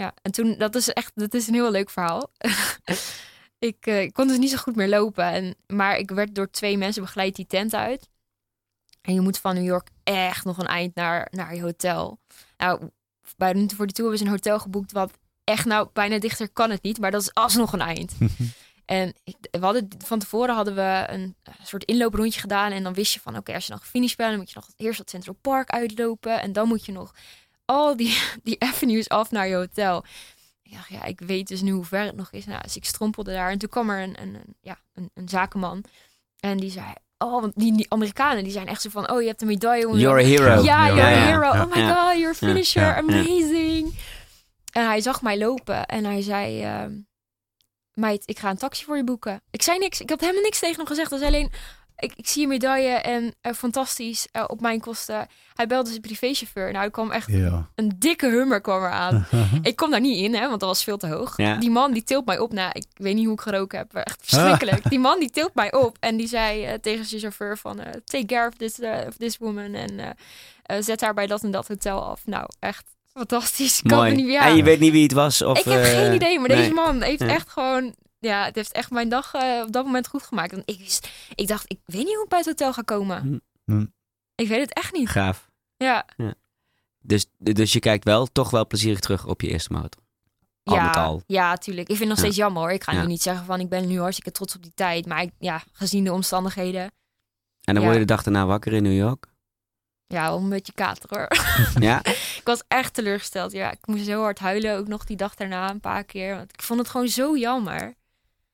Ja, en toen, dat is een heel leuk verhaal. Ik kon dus niet zo goed meer lopen. Maar ik werd door 2 mensen begeleid die tent uit. En je moet van New York echt nog een eind naar je hotel. Nou, bij Run to 42 hebben ze een hotel geboekt. Wat echt bijna dichter kan het niet. Maar dat is alsnog een eind. En van tevoren hadden we een soort inlooprondje gedaan. En dan wist je van, oké, als je dan gefinished bent... dan moet je nog eerst dat Central Park uitlopen. En dan moet je nog... al die avenues af naar je hotel. Ik dacht, ja, ik weet dus nu hoe ver het nog is. Nou, dus ik strompelde daar. En toen kwam er een zakenman. En die zei... Oh, want die Amerikanen, die zijn echt zo van... Oh, je hebt een medaille. You're a hero. Ja, you're a hero. Yeah. Oh my god, you're a finisher. Yeah. Amazing. Yeah. En hij zag mij lopen. En hij zei... meid, ik ga een taxi voor je boeken. Ik zei niks. Ik had helemaal niks tegen hem gezegd. Dat was alleen... Ik zie je medaille en fantastisch op mijn kosten. Hij belde zijn privéchauffeur. Nou, er kwam echt een dikke Hummer kwam eraan. Ik kom daar niet in, hè, want dat was veel te hoog. Ja. Die man die tilt mij op. Nou, ik weet niet hoe ik geroken heb. Maar echt verschrikkelijk. Die man die tilt mij op. En die zei tegen zijn chauffeur van... take care of this woman. En zet haar bij dat en dat hotel af. Nou, echt fantastisch. Kan er niet meer aan. En je weet niet wie het was? Of, ik heb geen idee. Maar deze man heeft echt gewoon... Ja, het heeft echt mijn dag op dat moment goed gemaakt. Want ik dacht, ik weet niet hoe ik bij het hotel ga komen. Ik weet het echt niet. Gaaf. Ja. Dus je kijkt wel, toch wel plezierig terug op je eerste marathon. Al met al. Ja, tuurlijk. Ik vind het nog steeds jammer hoor. Ik ga nu niet zeggen van, ik ben nu hartstikke trots op die tijd. Maar gezien de omstandigheden. En dan word je de dag daarna wakker in New York? Ja, wel een beetje kater hoor. Ja? Ik was echt teleurgesteld. Ja, ik moest heel hard huilen. Ook nog die dag daarna een paar keer. Want ik vond het gewoon zo jammer.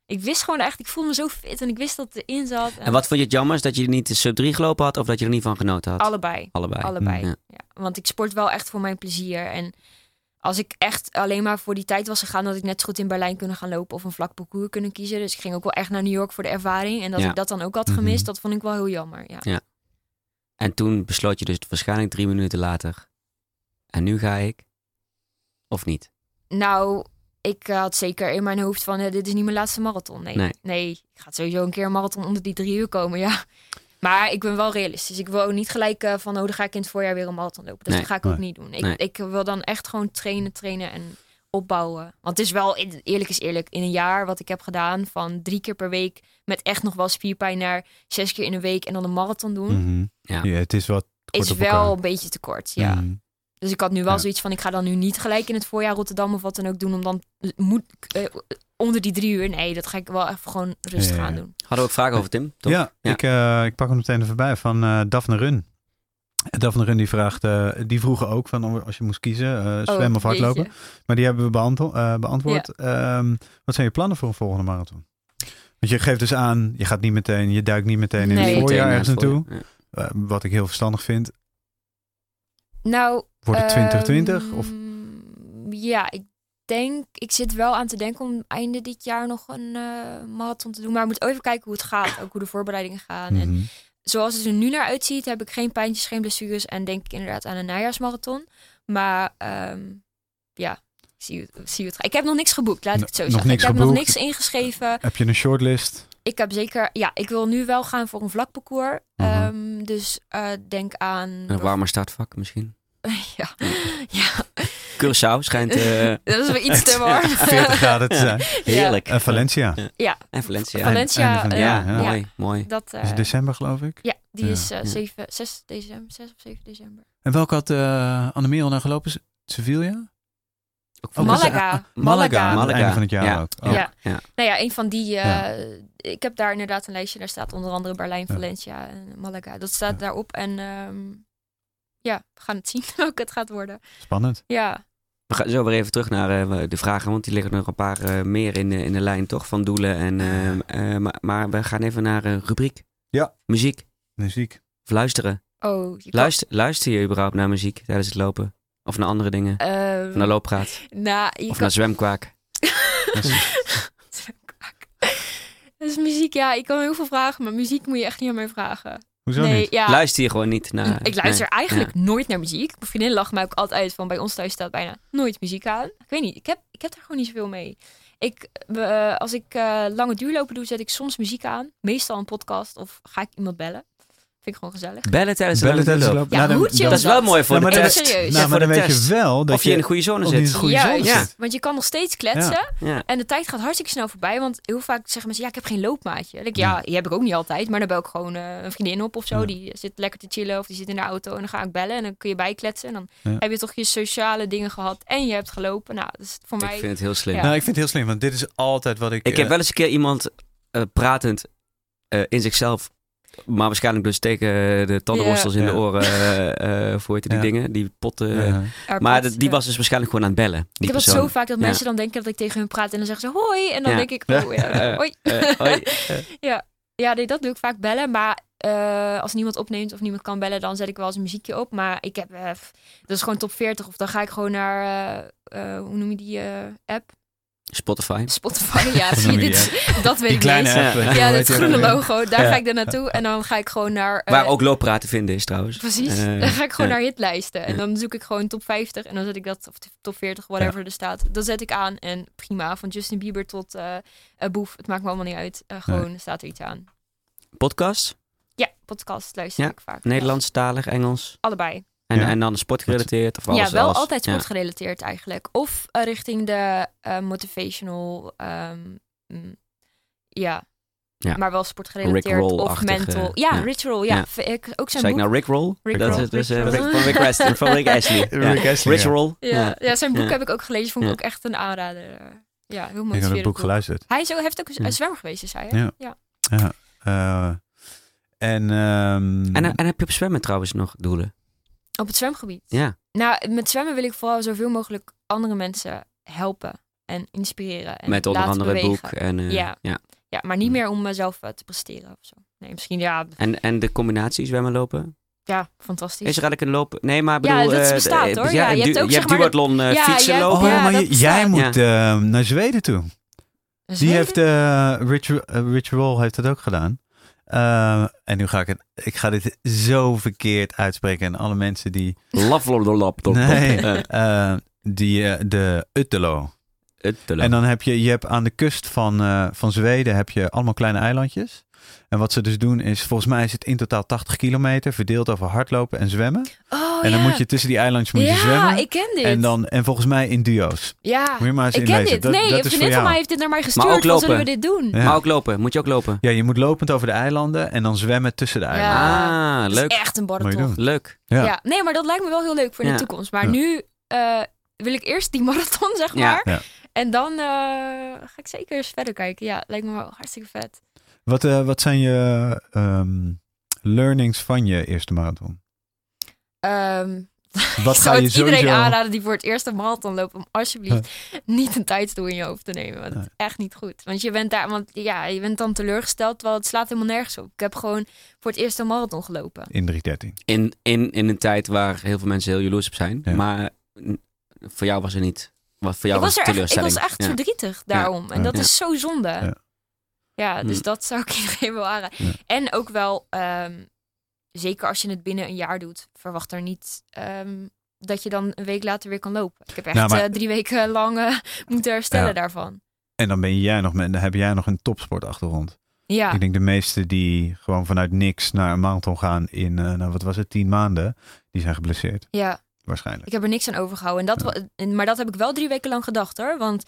Ik wist gewoon echt, ik voelde me zo fit en ik wist dat het erin zat. En wat vond je het jammer? Is dat je niet de sub 3 gelopen had of dat je er niet van genoten had? Allebei. Ja, want ik sport wel echt voor mijn plezier. En als ik echt alleen maar voor die tijd was gegaan... had ik net zo goed in Berlijn kunnen gaan lopen of een vlak parcours kunnen kiezen. Dus ik ging ook wel echt naar New York voor de ervaring. En dat ik dat dan ook had gemist, dat vond ik wel heel jammer. Ja. En toen besloot je dus waarschijnlijk 3 minuten later... en nu ga ik, of niet? Nou... Ik had zeker in mijn hoofd van, dit is niet mijn laatste marathon. Nee, ik ga sowieso een keer een marathon onder die 3 uur komen, ja. Maar ik ben wel realistisch. Ik wil ook niet gelijk van, dan ga ik in het voorjaar weer een marathon lopen. Dus dat ga ik ook niet doen. Ik wil dan echt gewoon trainen en opbouwen. Want het is wel, eerlijk is eerlijk, in een jaar wat ik heb gedaan van 3 keer per week met echt nog wel spierpijn naar 6 keer in een week en dan een marathon doen. Mm-hmm. Ja, het is wat kort op elkaar. Wel een beetje te kort, ja. Mm. Dus ik had nu wel zoiets van, ik ga dan nu niet gelijk in het voorjaar Rotterdam of wat dan ook doen, om dan onder die 3 uur. Nee, dat ga ik wel even gewoon rustig aan doen. Hadden we ook vragen over, Tim? Toch? Ja, ja. Ik pak hem meteen even bij van Daphne Run. Daphne Run die vraagt, die vroegen ook van als je moest kiezen, zwemmen of hardlopen. Jeetje. Maar die hebben we beantwoord. Ja. Wat zijn je plannen voor een volgende marathon? Want je geeft dus aan, je duikt niet meteen in het voorjaar ergens naartoe. Ja. Wat ik heel verstandig vind. Nou, wordt het 2020? Of? Ja, ik zit wel aan te denken om einde dit jaar nog een marathon te doen. Maar ik moet even kijken hoe het gaat. Ook hoe de voorbereidingen gaan. Mm-hmm. En zoals het er nu naar uitziet, heb ik geen pijntjes, geen blessures. En denk ik inderdaad aan een najaarsmarathon. Maar zie het. Ik heb nog niks geboekt, laat ik het zo zeggen. Nog niks ingeschreven. Heb je een shortlist? Ik heb zeker... Ja, ik wil nu wel gaan voor een vlak parcours. Uh-huh. Dus denk aan... Een warmer startvak misschien? Ja. Curaçao schijnt... dat is wel iets te warm. 40 graden te zijn. Heerlijk. Valencia. Ja. En Valencia. Mooi. Dat is december, geloof ik? Ja, die is 6 of 7 december. En welke had Annemeel nou gelopen? Sevilla? Malaga. Aan het einde van het jaar ook. Oh. Ja. Ja. Nou ja, een van die... Ik heb daar inderdaad een lijstje. Daar staat onder andere Berlijn, Valencia en Malaga. Dat staat daarop. En we gaan het zien welke het gaat worden. Spannend. Ja. We gaan zo weer even terug naar de vragen. Want die liggen nog een paar meer in de lijn, toch? Van doelen. En, maar we gaan even naar een rubriek. Ja. Muziek. Of luisteren. Oh, luister je überhaupt naar muziek tijdens het lopen? Of naar andere dingen? Of naar Loopraat? Naar Zwemkwaak? Zwemkwaak. Dat is muziek, ja. Ik kan heel veel vragen, maar muziek moet je echt niet aan mij vragen. Hoezo niet? Ja. Luister je gewoon niet naar... Ik luister eigenlijk nooit naar muziek. Mijn vriendin lacht mij ook altijd uit van, bij ons thuis staat bijna nooit muziek aan. Ik weet niet, ik heb daar gewoon niet zoveel mee. Als ik lange duurlopen doe, zet ik soms muziek aan. Meestal een podcast of ga ik iemand bellen. Vind ik gewoon gezellig. Bellen tijdens de loop. Ja, dat is wel mooi voor de test. Maar dan weet je wel dat je in de goede zone zit. Want je kan nog steeds kletsen. Ja. En de tijd gaat hartstikke snel voorbij. Want heel vaak zeggen mensen, ik heb geen loopmaatje. Die heb ik ook niet altijd. Maar dan bel ik gewoon een vriendin op of zo. Ja. Die zit lekker te chillen of die zit in de auto. En dan ga ik bellen en dan kun je bijkletsen. En dan heb je toch je sociale dingen gehad. En je hebt gelopen. Nou, dat is voor mij... Ik vind het heel slim. Ja. Nou, ik vind het heel slim. Want dit is altijd wat ik... Ik heb wel eens een keer iemand pratend in zichzelf... Maar waarschijnlijk dus tegen de tandenborstels in de oren voor die dingen, die potten. Ja. Maar die was dus waarschijnlijk gewoon aan het bellen. Ik heb dat zo vaak dat mensen dan denken dat ik tegen hun praat en dan zeggen ze hoi. En dan denk ik, hoi. Dat doe ik vaak, bellen. Maar als niemand opneemt of niemand kan bellen, dan zet ik wel eens een muziekje op. Maar ik heb, dat is gewoon top 40. Of dan ga ik gewoon naar, hoe noem je die app? Spotify, ja, zie je dit? Dat weet ik niet. Ja, dit groene logo, daar ga ik dan naartoe. En dan ga ik gewoon naar... waar ook Loopraat te vinden is trouwens. Precies, dan ga ik gewoon naar hitlijsten. En dan zoek ik gewoon top 50 en dan zet ik dat, of top 40, whatever er staat. Dat zet ik aan en prima. Van Justin Bieber tot Boef, het maakt me allemaal niet uit. Staat er iets aan. Podcast? Ja, podcast luister ik vaak. Nederlandstalig, Engels? Allebei. En dan sportgerelateerd? Of alles, altijd sportgerelateerd eigenlijk. Of richting de motivational, maar wel sportgerelateerd. Of mental. Ritual, ook zijn boek. Zei ik nou Rickroll? Van Rick Ashley. Ritual. Ja, zijn boek heb ik ook gelezen. Vond ik ook echt een aanrader. Ja, heel mooi. Ik heb het boek geluisterd. Hij heeft ook een zwemmer geweest, is hij? Ja. En heb je op zwemmen trouwens nog doelen? Op het zwemgebied? Ja. Nou, met zwemmen wil ik vooral zoveel mogelijk andere mensen helpen en inspireren. En met onder andere bewegen. Boek. En, Ja, maar niet meer om mezelf te presteren of zo. Nee, misschien En de combinatie zwemmen lopen? Ja, fantastisch. Is er eigenlijk een lopen? Nee, maar bedoel... Ja, dat bestaat hoor. Ja, je hebt ook duathlon fietsen lopen. Jij moet naar Zweden toe. Die heeft Ritual heeft dat ook gedaan. En nu ga ik dit zo verkeerd uitspreken. En alle mensen die... de Uttelo. En dan heb je aan de kust van Zweden heb je allemaal kleine eilandjes. En wat ze dus doen is, volgens mij is het in totaal 80 kilometer... verdeeld over hardlopen en zwemmen. Oh, en dan moet je tussen die eilandjes moet je zwemmen. Ja, ik ken dit. En volgens mij in duo's. Ja, moet je maar eens ik ken dit. Dat, nee, dat is vriendin van mij heeft dit naar mij gestuurd. Maar ook lopen. Zullen we dit doen? Ja. Maar ook lopen. Moet je ook lopen? Ja, je moet lopend over de eilanden en dan zwemmen tussen de eilanden. Ja, ah, leuk. Is echt een marathon. Leuk. Ja. Ja. Nee, maar dat lijkt me wel heel leuk voor de toekomst. Maar nu wil ik eerst die marathon, zeg maar. Ja. En dan ga ik zeker eens verder kijken. Ja, lijkt me wel hartstikke vet. Wat zijn je learnings van je eerste marathon? Wat zou je iedereen sowieso aanraden die voor het eerst een marathon loopt om alsjeblieft niet een tijdsdoel in je hoofd te nemen. Want het is echt niet goed. Want je bent daar, je bent dan teleurgesteld, terwijl het slaat helemaal nergens op. Ik heb gewoon voor het eerst een marathon gelopen. In 3:13. In een tijd waar heel veel mensen heel jaloers op zijn. Ja. Maar voor jou was er niet. Voor jou was teleurstelling. Ik was echt verdrietig daarom. Ja. En dat is zo zonde. Ja. Ja, dus dat zou ik iedereen wel aanraden. Ja. En ook wel, zeker als je het binnen een jaar doet, verwacht er niet dat je dan een week later weer kan lopen. Ik heb echt 3 weken lang moeten herstellen daarvan. En dan heb jij nog een topsportachtergrond. Ja. Ik denk de meesten die gewoon vanuit niks naar een marathon gaan in, 10 maanden, die zijn geblesseerd. Ja. Waarschijnlijk. Ik heb er niks aan overgehouden. Maar dat heb ik wel 3 weken lang gedacht hoor. Want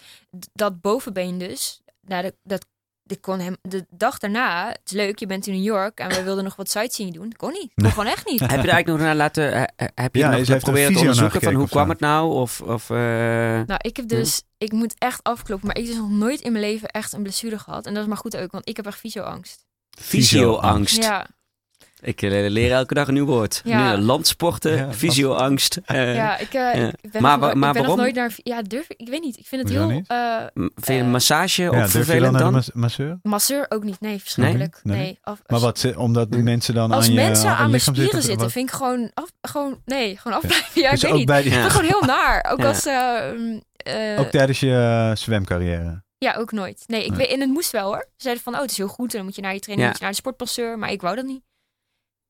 dat bovenbeen dus, de dag daarna, het is leuk, je bent in New York en we wilden nog wat sightseeing doen. Dat kon niet. Dat kon gewoon echt niet. Heb je er eigenlijk nog naar laten? Heb je nog geprobeerd te onderzoeken van hoe kwam het nou? Nou, ik heb dus, ik moet echt afkloppen, maar ik heb dus nog nooit in mijn leven echt een blessure gehad. En dat is maar goed ook, want ik heb echt fysio-angst. Fysio-angst? Ja. Ik leer elke dag een nieuw woord. Ja. Landsporten, fysio-angst. Ik ben nog nooit naar... Ja, durf ik. Ik weet niet. Ik vind het heel... Vind je een massage of vervelend dan? Masseur? Masseur ook niet. Nee, verschrikkelijk. Nee. Maar wat? Omdat die mensen dan aan je lichaam zitten? Als mensen aan mijn spieren zitten, vind ik gewoon afblijven. Ja, dus ik weet niet. Ik ben gewoon heel naar. Ook tijdens je zwemcarrière? Ja, ook nooit. Nee, en het moest wel hoor. Ze zeiden van, het is heel goed. En dan moet je naar je trainer, moet je naar de sportpasseur. Maar ik wou dat niet.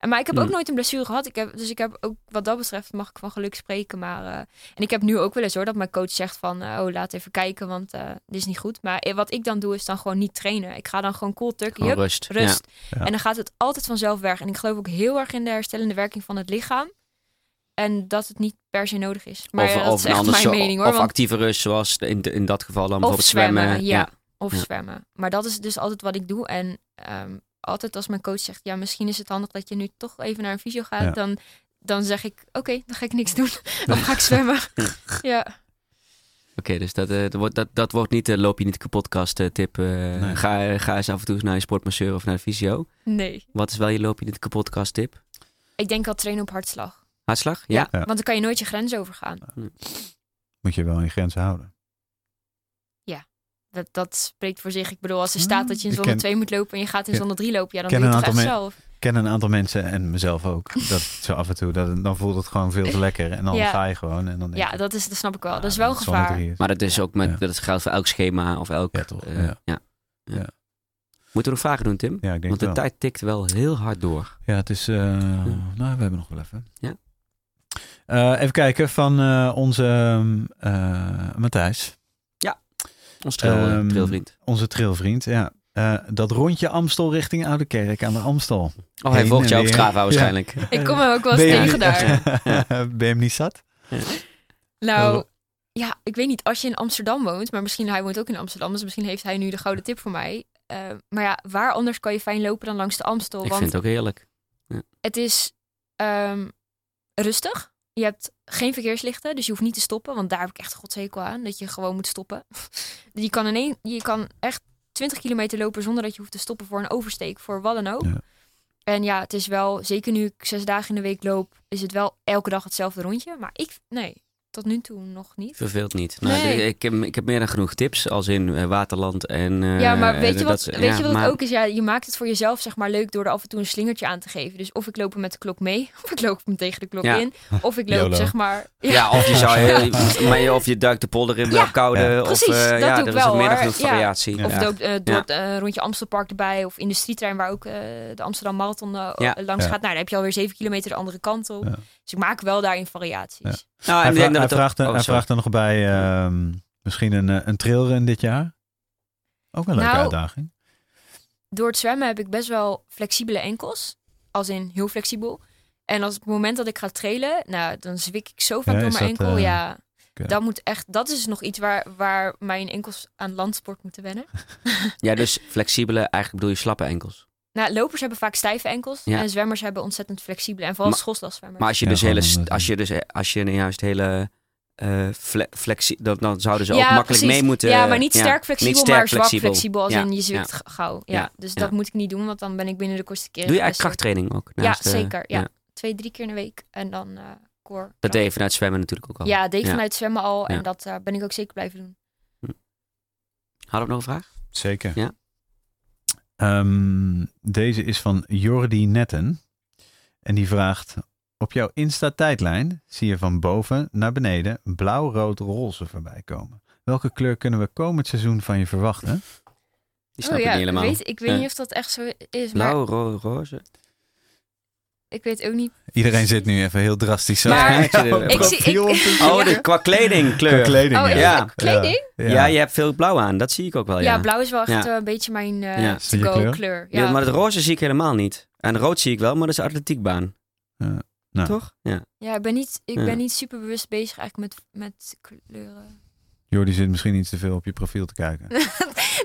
Maar ik heb ook nooit een blessure gehad. Ik heb ook wat dat betreft mag ik van geluk spreken. Maar, en ik heb nu ook wel eens hoor dat mijn coach zegt van... laat even kijken, want dit is niet goed. Maar wat ik dan doe is dan gewoon niet trainen. Ik ga dan gewoon cold turkey. Gewoon rust. Ja. En dan gaat het altijd vanzelf weg. En ik geloof ook heel erg in de herstellende werking van het lichaam. En dat het niet per se nodig is. Maar dat is echt mijn mening hoor. Of actieve rust zoals in dat geval dan bijvoorbeeld zwemmen. Of zwemmen. Maar dat is dus altijd wat ik doe. En... altijd als mijn coach zegt, ja, misschien is het handig dat je nu toch even naar een fysio gaat. Ja. Dan zeg ik, oké, dan ga ik niks doen. Dan ga ik zwemmen. Ja. Oké, dus dat wordt niet de loop je niet kapotcast tip. Nee. Ga eens af en toe naar je sportmasseur of naar de fysio. Nee. Wat is wel je loop je niet kapotcast tip? Ik denk al trainen op hartslag. Hartslag? Ja. Want dan kan je nooit je grens overgaan. Moet je wel je grenzen houden. Dat spreekt voor zich. Ik bedoel, als er staat dat je in zone 2 moet lopen en je gaat in zone 3 lopen, dan doe je het toch echt zelf. Ik ken een aantal mensen en mezelf ook. Dat zo af en toe, dan voelt het gewoon veel te lekker. En dan ga je gewoon. En dan dat snap ik wel. Dat is wel gevaar. Maar dat is ook dat geldt voor elk schema of elk. Ja, toch? Ja. Moeten we nog vragen doen, Tim? Ja, ik denk want de tijd tikt wel heel hard door. Ja, het is. Nou, we hebben nog wel even. Ja. Even kijken van onze Matthijs. Ons trailvriend. Onze trailvriend, ja. Dat rondje Amstel richting Oude Kerk aan de Amstel. Oh, hij volgt jou op Strava waarschijnlijk. Ja. Ik kom hem ook wel eens tegen daar. Ben je hem niet zat? Ja. Nou, ja, ik weet niet. Als je in Amsterdam woont, maar misschien hij woont ook in Amsterdam. Dus misschien heeft hij nu de gouden tip voor mij. Maar ja, waar anders kan je fijn lopen dan langs de Amstel? Ik vind het ook heerlijk. Ja. Het is rustig. Je hebt geen verkeerslichten, dus je hoeft niet te stoppen. Want daar heb ik echt godshekel aan, dat je gewoon moet stoppen. Je kan echt 20 kilometer lopen zonder dat je hoeft te stoppen voor een oversteek, voor wat dan ook. Ja. En ja, het is wel, zeker nu ik 6 dagen in de week loop, is het wel elke dag hetzelfde rondje. Maar tot nu toe nog niet. Verveelt niet. Nee. Nou, ik heb meer dan genoeg tips, als in Waterland en... maar weet je wat het ook is? Ja, je maakt het voor jezelf zeg maar leuk door er af en toe een slingertje aan te geven. Dus of ik loop met de klok mee, of ik loop hem tegen de klok in, of ik loop YOLO. Zeg maar... Ja, of je zou... Of je duikt de polder in, blijft kouden. Precies, dat doe ik wel hoor. Er is variatie. Of rondje Amstelpark erbij, of industrietrein waar ook de Amsterdam Marathon langs gaat. Nou, dan heb je alweer 7 kilometer de andere kant op. Ja. Dus ik maak wel daarin variaties. Ja. Nou, hij vraagt er nog bij misschien een trailrun dit jaar. Ook wel een leuke uitdaging. door het zwemmen heb ik best wel flexibele enkels. Als in heel flexibel. En als op het moment dat ik ga trailen, nou, dan zwik ik zo vaak door mijn enkel. Okay. Dat is nog iets waar mijn enkels aan landsport moeten wennen. Ja, dus flexibele, eigenlijk bedoel je slappe enkels? Nou, lopers hebben vaak stijve enkels. Ja. En zwemmers hebben ontzettend flexibele. En vooral schoolslazwemmers. Maar dan zouden ze ook makkelijk mee moeten... Ja, maar niet sterk flexibel, niet sterk maar zwak flexibel. Als in je zwikt gauw. Ja. Dus dat moet ik niet doen, want dan ben ik binnen de kortste keer... Doe je eigenlijk krachttraining ook? Naast, ja, zeker. Ja. 2-3 keer in de week. En dan core. Dat deed je vanuit zwemmen natuurlijk ook al. Ja, deed vanuit zwemmen al. En dat ben ik ook zeker blijven doen. Hadden we nog een vraag? Zeker. Ja. Deze is van Jordi Netten. En die vraagt... Op jouw Insta-tijdlijn zie je van boven naar beneden blauw, rood, roze voorbij komen. Welke kleur kunnen we komend seizoen van je verwachten? Die snap ik niet helemaal. Ik weet niet of dat echt zo is. Blauw, rood, roze. Ik weet ook niet. Iedereen zit nu even heel drastisch. Qua kleding kleur. Kleding? Ja, je hebt veel blauw aan. Dat zie ik ook wel. Ja, blauw is wel echt een beetje mijn to-go kleur. Ja. Ja, maar het roze zie ik helemaal niet. En rood zie ik wel, maar dat is atletiekbaan. Nou. Toch? Ja. Ja, ik ben niet super bewust bezig eigenlijk met kleuren. Jordi zit misschien iets te veel op je profiel te kijken.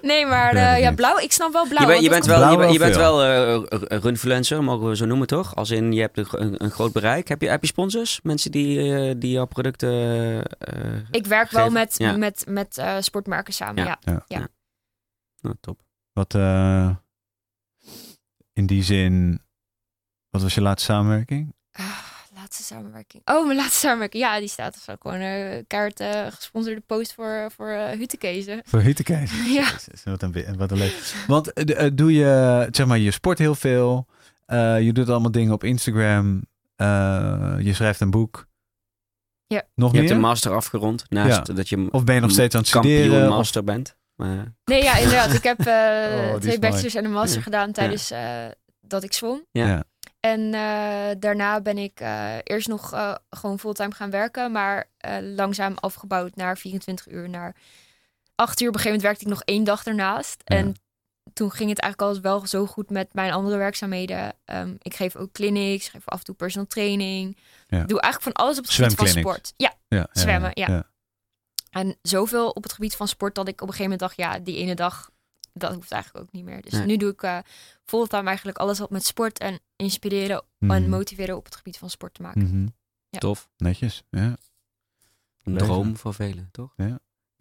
Nee, maar blauw. Ik snap wel blauw. Je bent wel runfluencer, mogen we zo noemen, toch? Als in, je hebt een groot bereik. Heb je sponsors? Mensen die jouw producten ik werk geven? Wel met sportmerken samen, ja. Nou, top. Wat in die zin... Wat was je laatste samenwerking? Mijn laatste samenwerking. Ja, die staat er zo. Gewoon een gesponsorde post voor Huttekezen. Voor Huttekezen? Ja. Jezus, wat een leuk. Want doe je, zeg maar, je sport heel veel. Je doet allemaal dingen op Instagram. Je schrijft een boek. Ja. Nog je meer? Hebt een master afgerond. Of ben je nog steeds aan het studeren? Kampioen master bent. Maar... Nee, ja, inderdaad. Ik heb 2 bachelors en een master gedaan tijdens dat ik zwom. Ja. En daarna ben ik eerst nog gewoon fulltime gaan werken. Maar langzaam afgebouwd naar 24 uur, naar 8 uur. Op een gegeven moment werkte ik nog 1 dag ernaast. Ja. En toen ging het eigenlijk al wel zo goed met mijn andere werkzaamheden. Ik geef ook clinics, geef af en toe personal training. Ja. Doe eigenlijk van alles op het gebied van sport. Ja, zwemmen. En zoveel op het gebied van sport dat ik op een gegeven moment dacht... die ene dag... Dat hoeft eigenlijk ook niet meer. Dus nu doe ik fulltime eigenlijk alles wat met sport en inspireren en motiveren op het gebied van sport te maken. Mm-hmm. Ja. Tof. Netjes. Ja. Een droom voor velen, toch?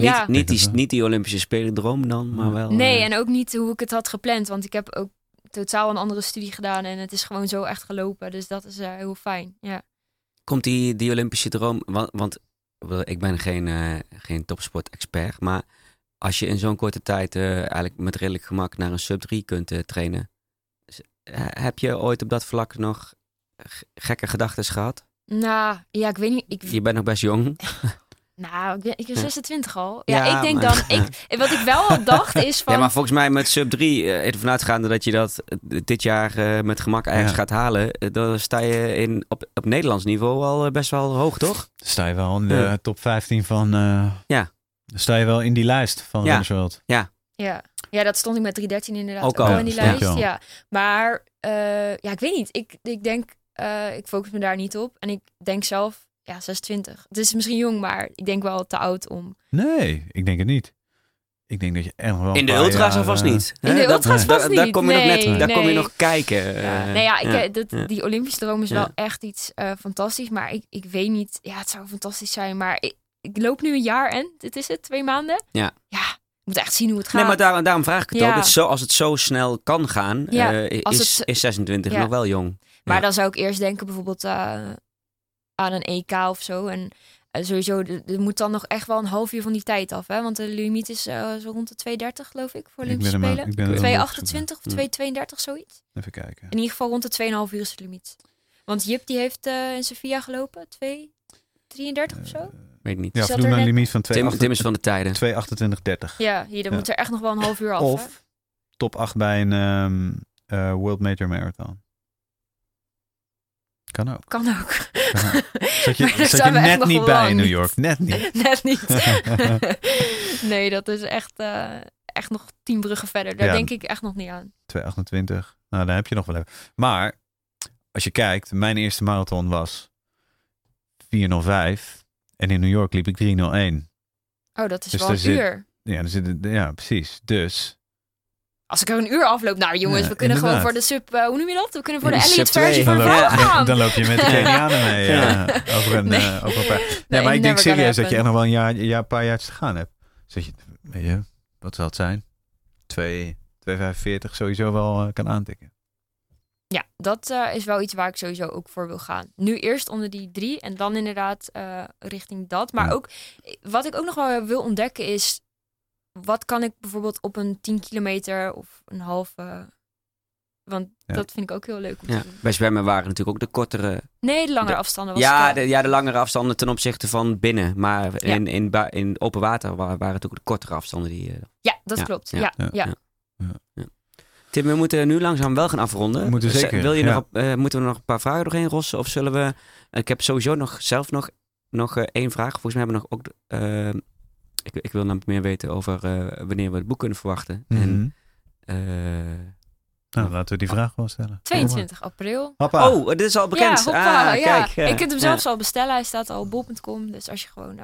Ja. Niet die Olympische Spelen droom dan, maar wel... Nee, en ook niet hoe ik het had gepland. Want ik heb ook totaal een andere studie gedaan en het is gewoon zo echt gelopen. Dus dat is heel fijn. Ja. Komt die Olympische droom... Want ik ben geen topsport-expert, maar... Als je in zo'n korte tijd eigenlijk met redelijk gemak naar een sub 3 kunt trainen. Heb je ooit op dat vlak nog gekke gedachten gehad? Nou, ja, ik weet niet. Je bent nog best jong. Nou, ik ben 26 al. Ja, ik denk maar... wat ik wel dacht is van... Ja, maar volgens mij met sub 3, ervan uitgaande dat je dat dit jaar met gemak ergens gaat halen... Dan sta je op Nederlands niveau al best wel hoog, toch? Sta je wel in de top 15 van... Ja. Sta je wel in die lijst van Runners World? Ja, dat stond ik met 313 inderdaad ook al in die lijst. Ja. Maar ik weet niet. Ik denk, ik focus me daar niet op. En ik denk zelf, 26. Het is misschien jong, maar ik denk wel te oud om... Nee, ik denk het niet. Ik denk dat je echt wel... In de ultra's alvast niet. In de ultra's vast niet. Daar kom je nog kijken. Die Olympische droom is wel echt iets fantastisch. Maar ik weet niet. Ja, het zou fantastisch zijn, maar... Ik loop nu een jaar en, dit is het, 2 maanden. Ja. Ja, ik moet echt zien hoe het gaat. Nee, maar daarom vraag ik het ook. Als het zo snel kan gaan, is 26 nog wel jong. Maar dan zou ik eerst denken bijvoorbeeld aan een EK of zo. En sowieso, er moet dan nog echt wel een half uur van die tijd af. Hè? Want de limiet is zo rond de 2.30 geloof ik voor Olympische Spelen. 2.28 of 2.32, zoiets. Even kijken. In ieder geval rond de 2,5 uur is de limiet. Want Jip die heeft in Sofia gelopen, 2.33 of zo. Weet niet. Ja, voldoen een limiet van 2, Tim is van de tijden. 2:28:30. Ja, hier dan moet er echt nog wel een half uur af. Of top 8 bij een World Major Marathon. Kan ook. Zat je net niet bij in New York. Net niet. Nee, dat is echt echt nog 10 bruggen verder. Daar denk ik echt nog niet aan. 2:28. Nou, daar heb je nog wel even. Maar als je kijkt, mijn eerste marathon was 4:05. En in New York liep ik 3:01. Oh, dat is dus wel een uur. Precies. Dus... als ik er een uur afloop, nou jongens, we kunnen inderdaad. Gewoon voor de sub, hoe noem je dat? We kunnen voor de elite versie van de gaan. Dan loop je met de Kenianen mee. Maar ik denk serieus dat je echt nog wel een paar jaar te gaan hebt. Dus je, weet je, wat zal het zijn? 2:45 sowieso wel kan aantikken. Ja, dat is wel iets waar ik sowieso ook voor wil gaan. Nu eerst onder die 3 en dan inderdaad richting dat. Maar ook, wat ik ook nog wel wil ontdekken is... wat kan ik bijvoorbeeld op een 10 kilometer of een halve... want dat vind ik ook heel leuk om te doen. Bij zwemmen waren natuurlijk ook de kortere... Nee, de langere afstanden. De langere afstanden ten opzichte van binnen. Maar in open water waren natuurlijk de kortere afstanden. Die, klopt. Ja. Tim, we moeten nu langzaam wel gaan afronden. We moeten zeker. Moeten we nog een paar vragen doorheen rossen? Of zullen we... ik heb sowieso nog één vraag. Volgens mij hebben we nog ook... Ik wil namelijk meer weten over wanneer we het boek kunnen verwachten. Mm-hmm. Laten we die vraag gewoon stellen. 22 april. Hoppa. Oh, dit is al bekend. Ja, hoppa, kijk, ik heb hem zelfs al bestellen. Hij staat al op bol.com. Dus als je gewoon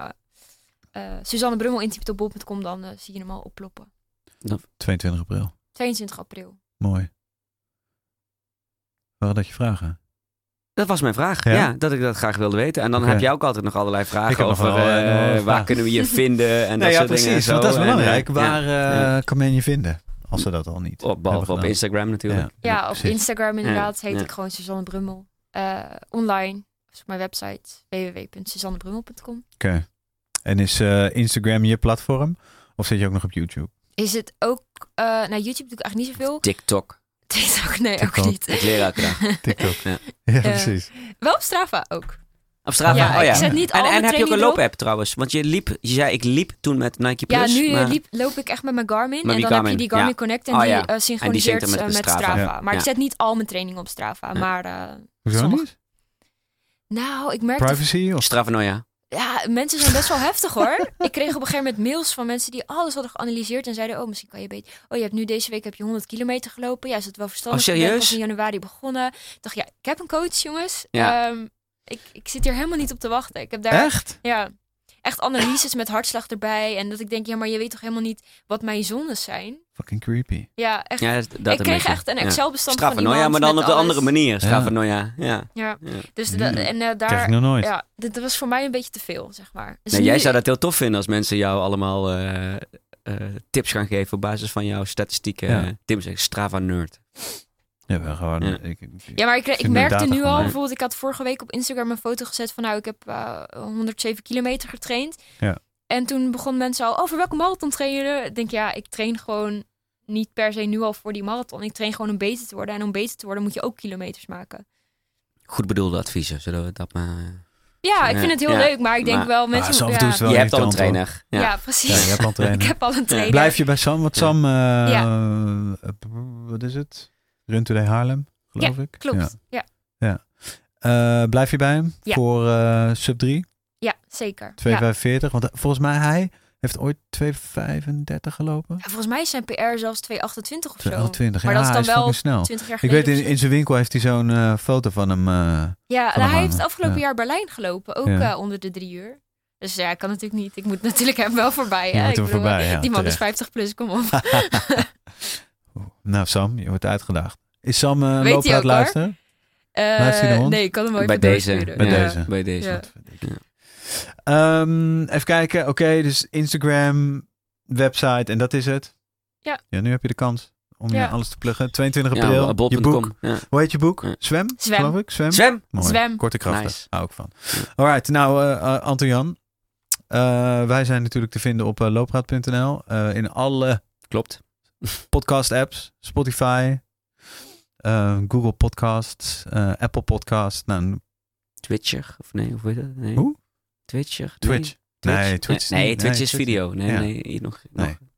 Susanne Brummel intypt op bol.com, dan zie je hem al opploppen. 22 april. 22 april. Mooi. Waren dat je vragen? Dat was mijn vraag, dat ik dat graag wilde weten. En dan heb jij ook altijd nog allerlei vragen over waar kunnen we je vinden en dat soort dingen. Ja, precies, want dat is belangrijk. Waar kan men je vinden, als ze dat al niet behalve op Instagram natuurlijk. Ja, op Instagram inderdaad heet ik gewoon Susanne Brummel. Online, dus op mijn website www.suzannebrummel.com. Oké. En is Instagram je platform of zit je ook nog op YouTube? Is het ook... YouTube doe ik eigenlijk niet zoveel. TikTok. TikTok. Ook niet. Ik leer elke dag. TikTok. Ja, precies. Wel op Strava ook. Op Strava? Ja, ik zet niet en heb je ook een loopapp trouwens? Want je zei ik liep toen met Nike Plus. Ja, nu loop ik echt met mijn Garmin. En dan heb je die Garmin Connect en die synchroniseert en die met Strava. Ja. Maar ik zet niet al mijn training op Strava. Ja. Maar hoezo niet? Nou, ik merk... privacy? Of Stravanoia? Ja, mensen zijn best wel heftig hoor. Ik kreeg op een gegeven moment mails van mensen die alles hadden geanalyseerd en zeiden, misschien kan je beter... je hebt nu deze week 100 kilometer gelopen. Ja, is dat wel verstandig? Ik ben pas in januari begonnen. Ik dacht, ik heb een coach, jongens. Ja. Ik zit hier helemaal niet op te wachten. Ik heb daar echt? Ja, echt analyses met hartslag erbij. En dat ik denk, maar je weet toch helemaal niet wat mijn zones zijn? Fucking creepy. Ja, echt. Ja, ik kreeg echt een Excel-bestand van iemand. Strava, maar dan op de andere manier. Strava, ja. Dus daar... krijg ik nog nooit. Ja, dat was voor mij een beetje te veel, zeg maar. Dus jij zou dat heel tof vinden als mensen jou allemaal tips gaan geven op basis van jouw statistieken. Ja. Tim zegt Strava-nerd. Ja, gewoon, maar ik merkte nu al, bijvoorbeeld ik had vorige week op Instagram een foto gezet van ik heb 107 kilometer getraind. Ja. En toen begon mensen al, voor welke marathon trainen? Ik denk, ik train gewoon niet per se nu al voor die marathon. Ik train gewoon om beter te worden. En om beter te worden moet je ook kilometers maken. Goed bedoelde adviezen, zullen we dat maar... Ja, ik vind het heel leuk, maar ik denk wel... mensen. Je hebt al een trainer. Ja, precies. Ik heb al een trainer. Blijf je bij Sam, want Sam... wat is het? Run to Haarlem, geloof ik. Klopt. Ja. Blijf je bij hem voor sub 3? Ja, zeker. 2:45, want volgens mij hij heeft ooit 2:35 gelopen. Ja, volgens mij is zijn PR zelfs 2:28 of zo. 2:28, maar dat is dan wel snel. 20 jaar geleden. Ik weet, in zijn winkel heeft hij zo'n foto van hem. Hij heeft afgelopen jaar Berlijn gelopen, ook onder de 3 uur. Dus ik kan natuurlijk niet. Ik moet natuurlijk hem wel voorbij. Hè? Die man is 50 plus, kom op. Nou Sam, je wordt uitgedaagd. Is Sam Loopraat luisteren? Nee, ik kan hem wel bij deze. Bij deze. Ja. Even kijken. Oké, dus Instagram, website en dat is het. Ja. Ja, nu heb je de kans om je alles te pluggen. 22 april, je boek. Ja. Hoe heet je boek? Ja. Zwem, geloof ik. Zwem. Mooi. Zwem. Korte krachten. Nice. Hou ik van. Alright, nou Anton Jan. Wij zijn natuurlijk te vinden op loopraad.nl. In alle... Klopt. Podcast apps, Spotify, Google Podcasts, Apple Podcasts, Twitcher of hoe heet dat? Nee. Hoe? Twitcher. Twitch. Nee, Twitch is video. Nee, nog.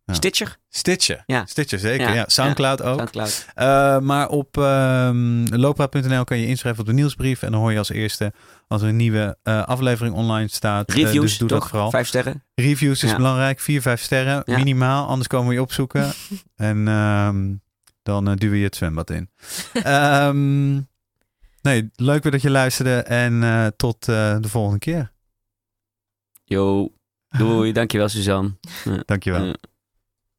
Ja. Stitcher. Ja. Stitcher, zeker. Ja. Soundcloud ook. Soundcloud. Maar op loopraad.nl kan je inschrijven op de nieuwsbrief. En dan hoor je als eerste als er een nieuwe aflevering online staat. Reviews, dus doe dat vooral. 5 sterren. Reviews is belangrijk. 4, 5 sterren. Ja. Minimaal. Anders komen we je opzoeken. En dan duwen je het zwembad in. Nee, leuk weer dat je luisterde. En tot de volgende keer. Yo. Doei, dankjewel Suzanne. Dankjewel.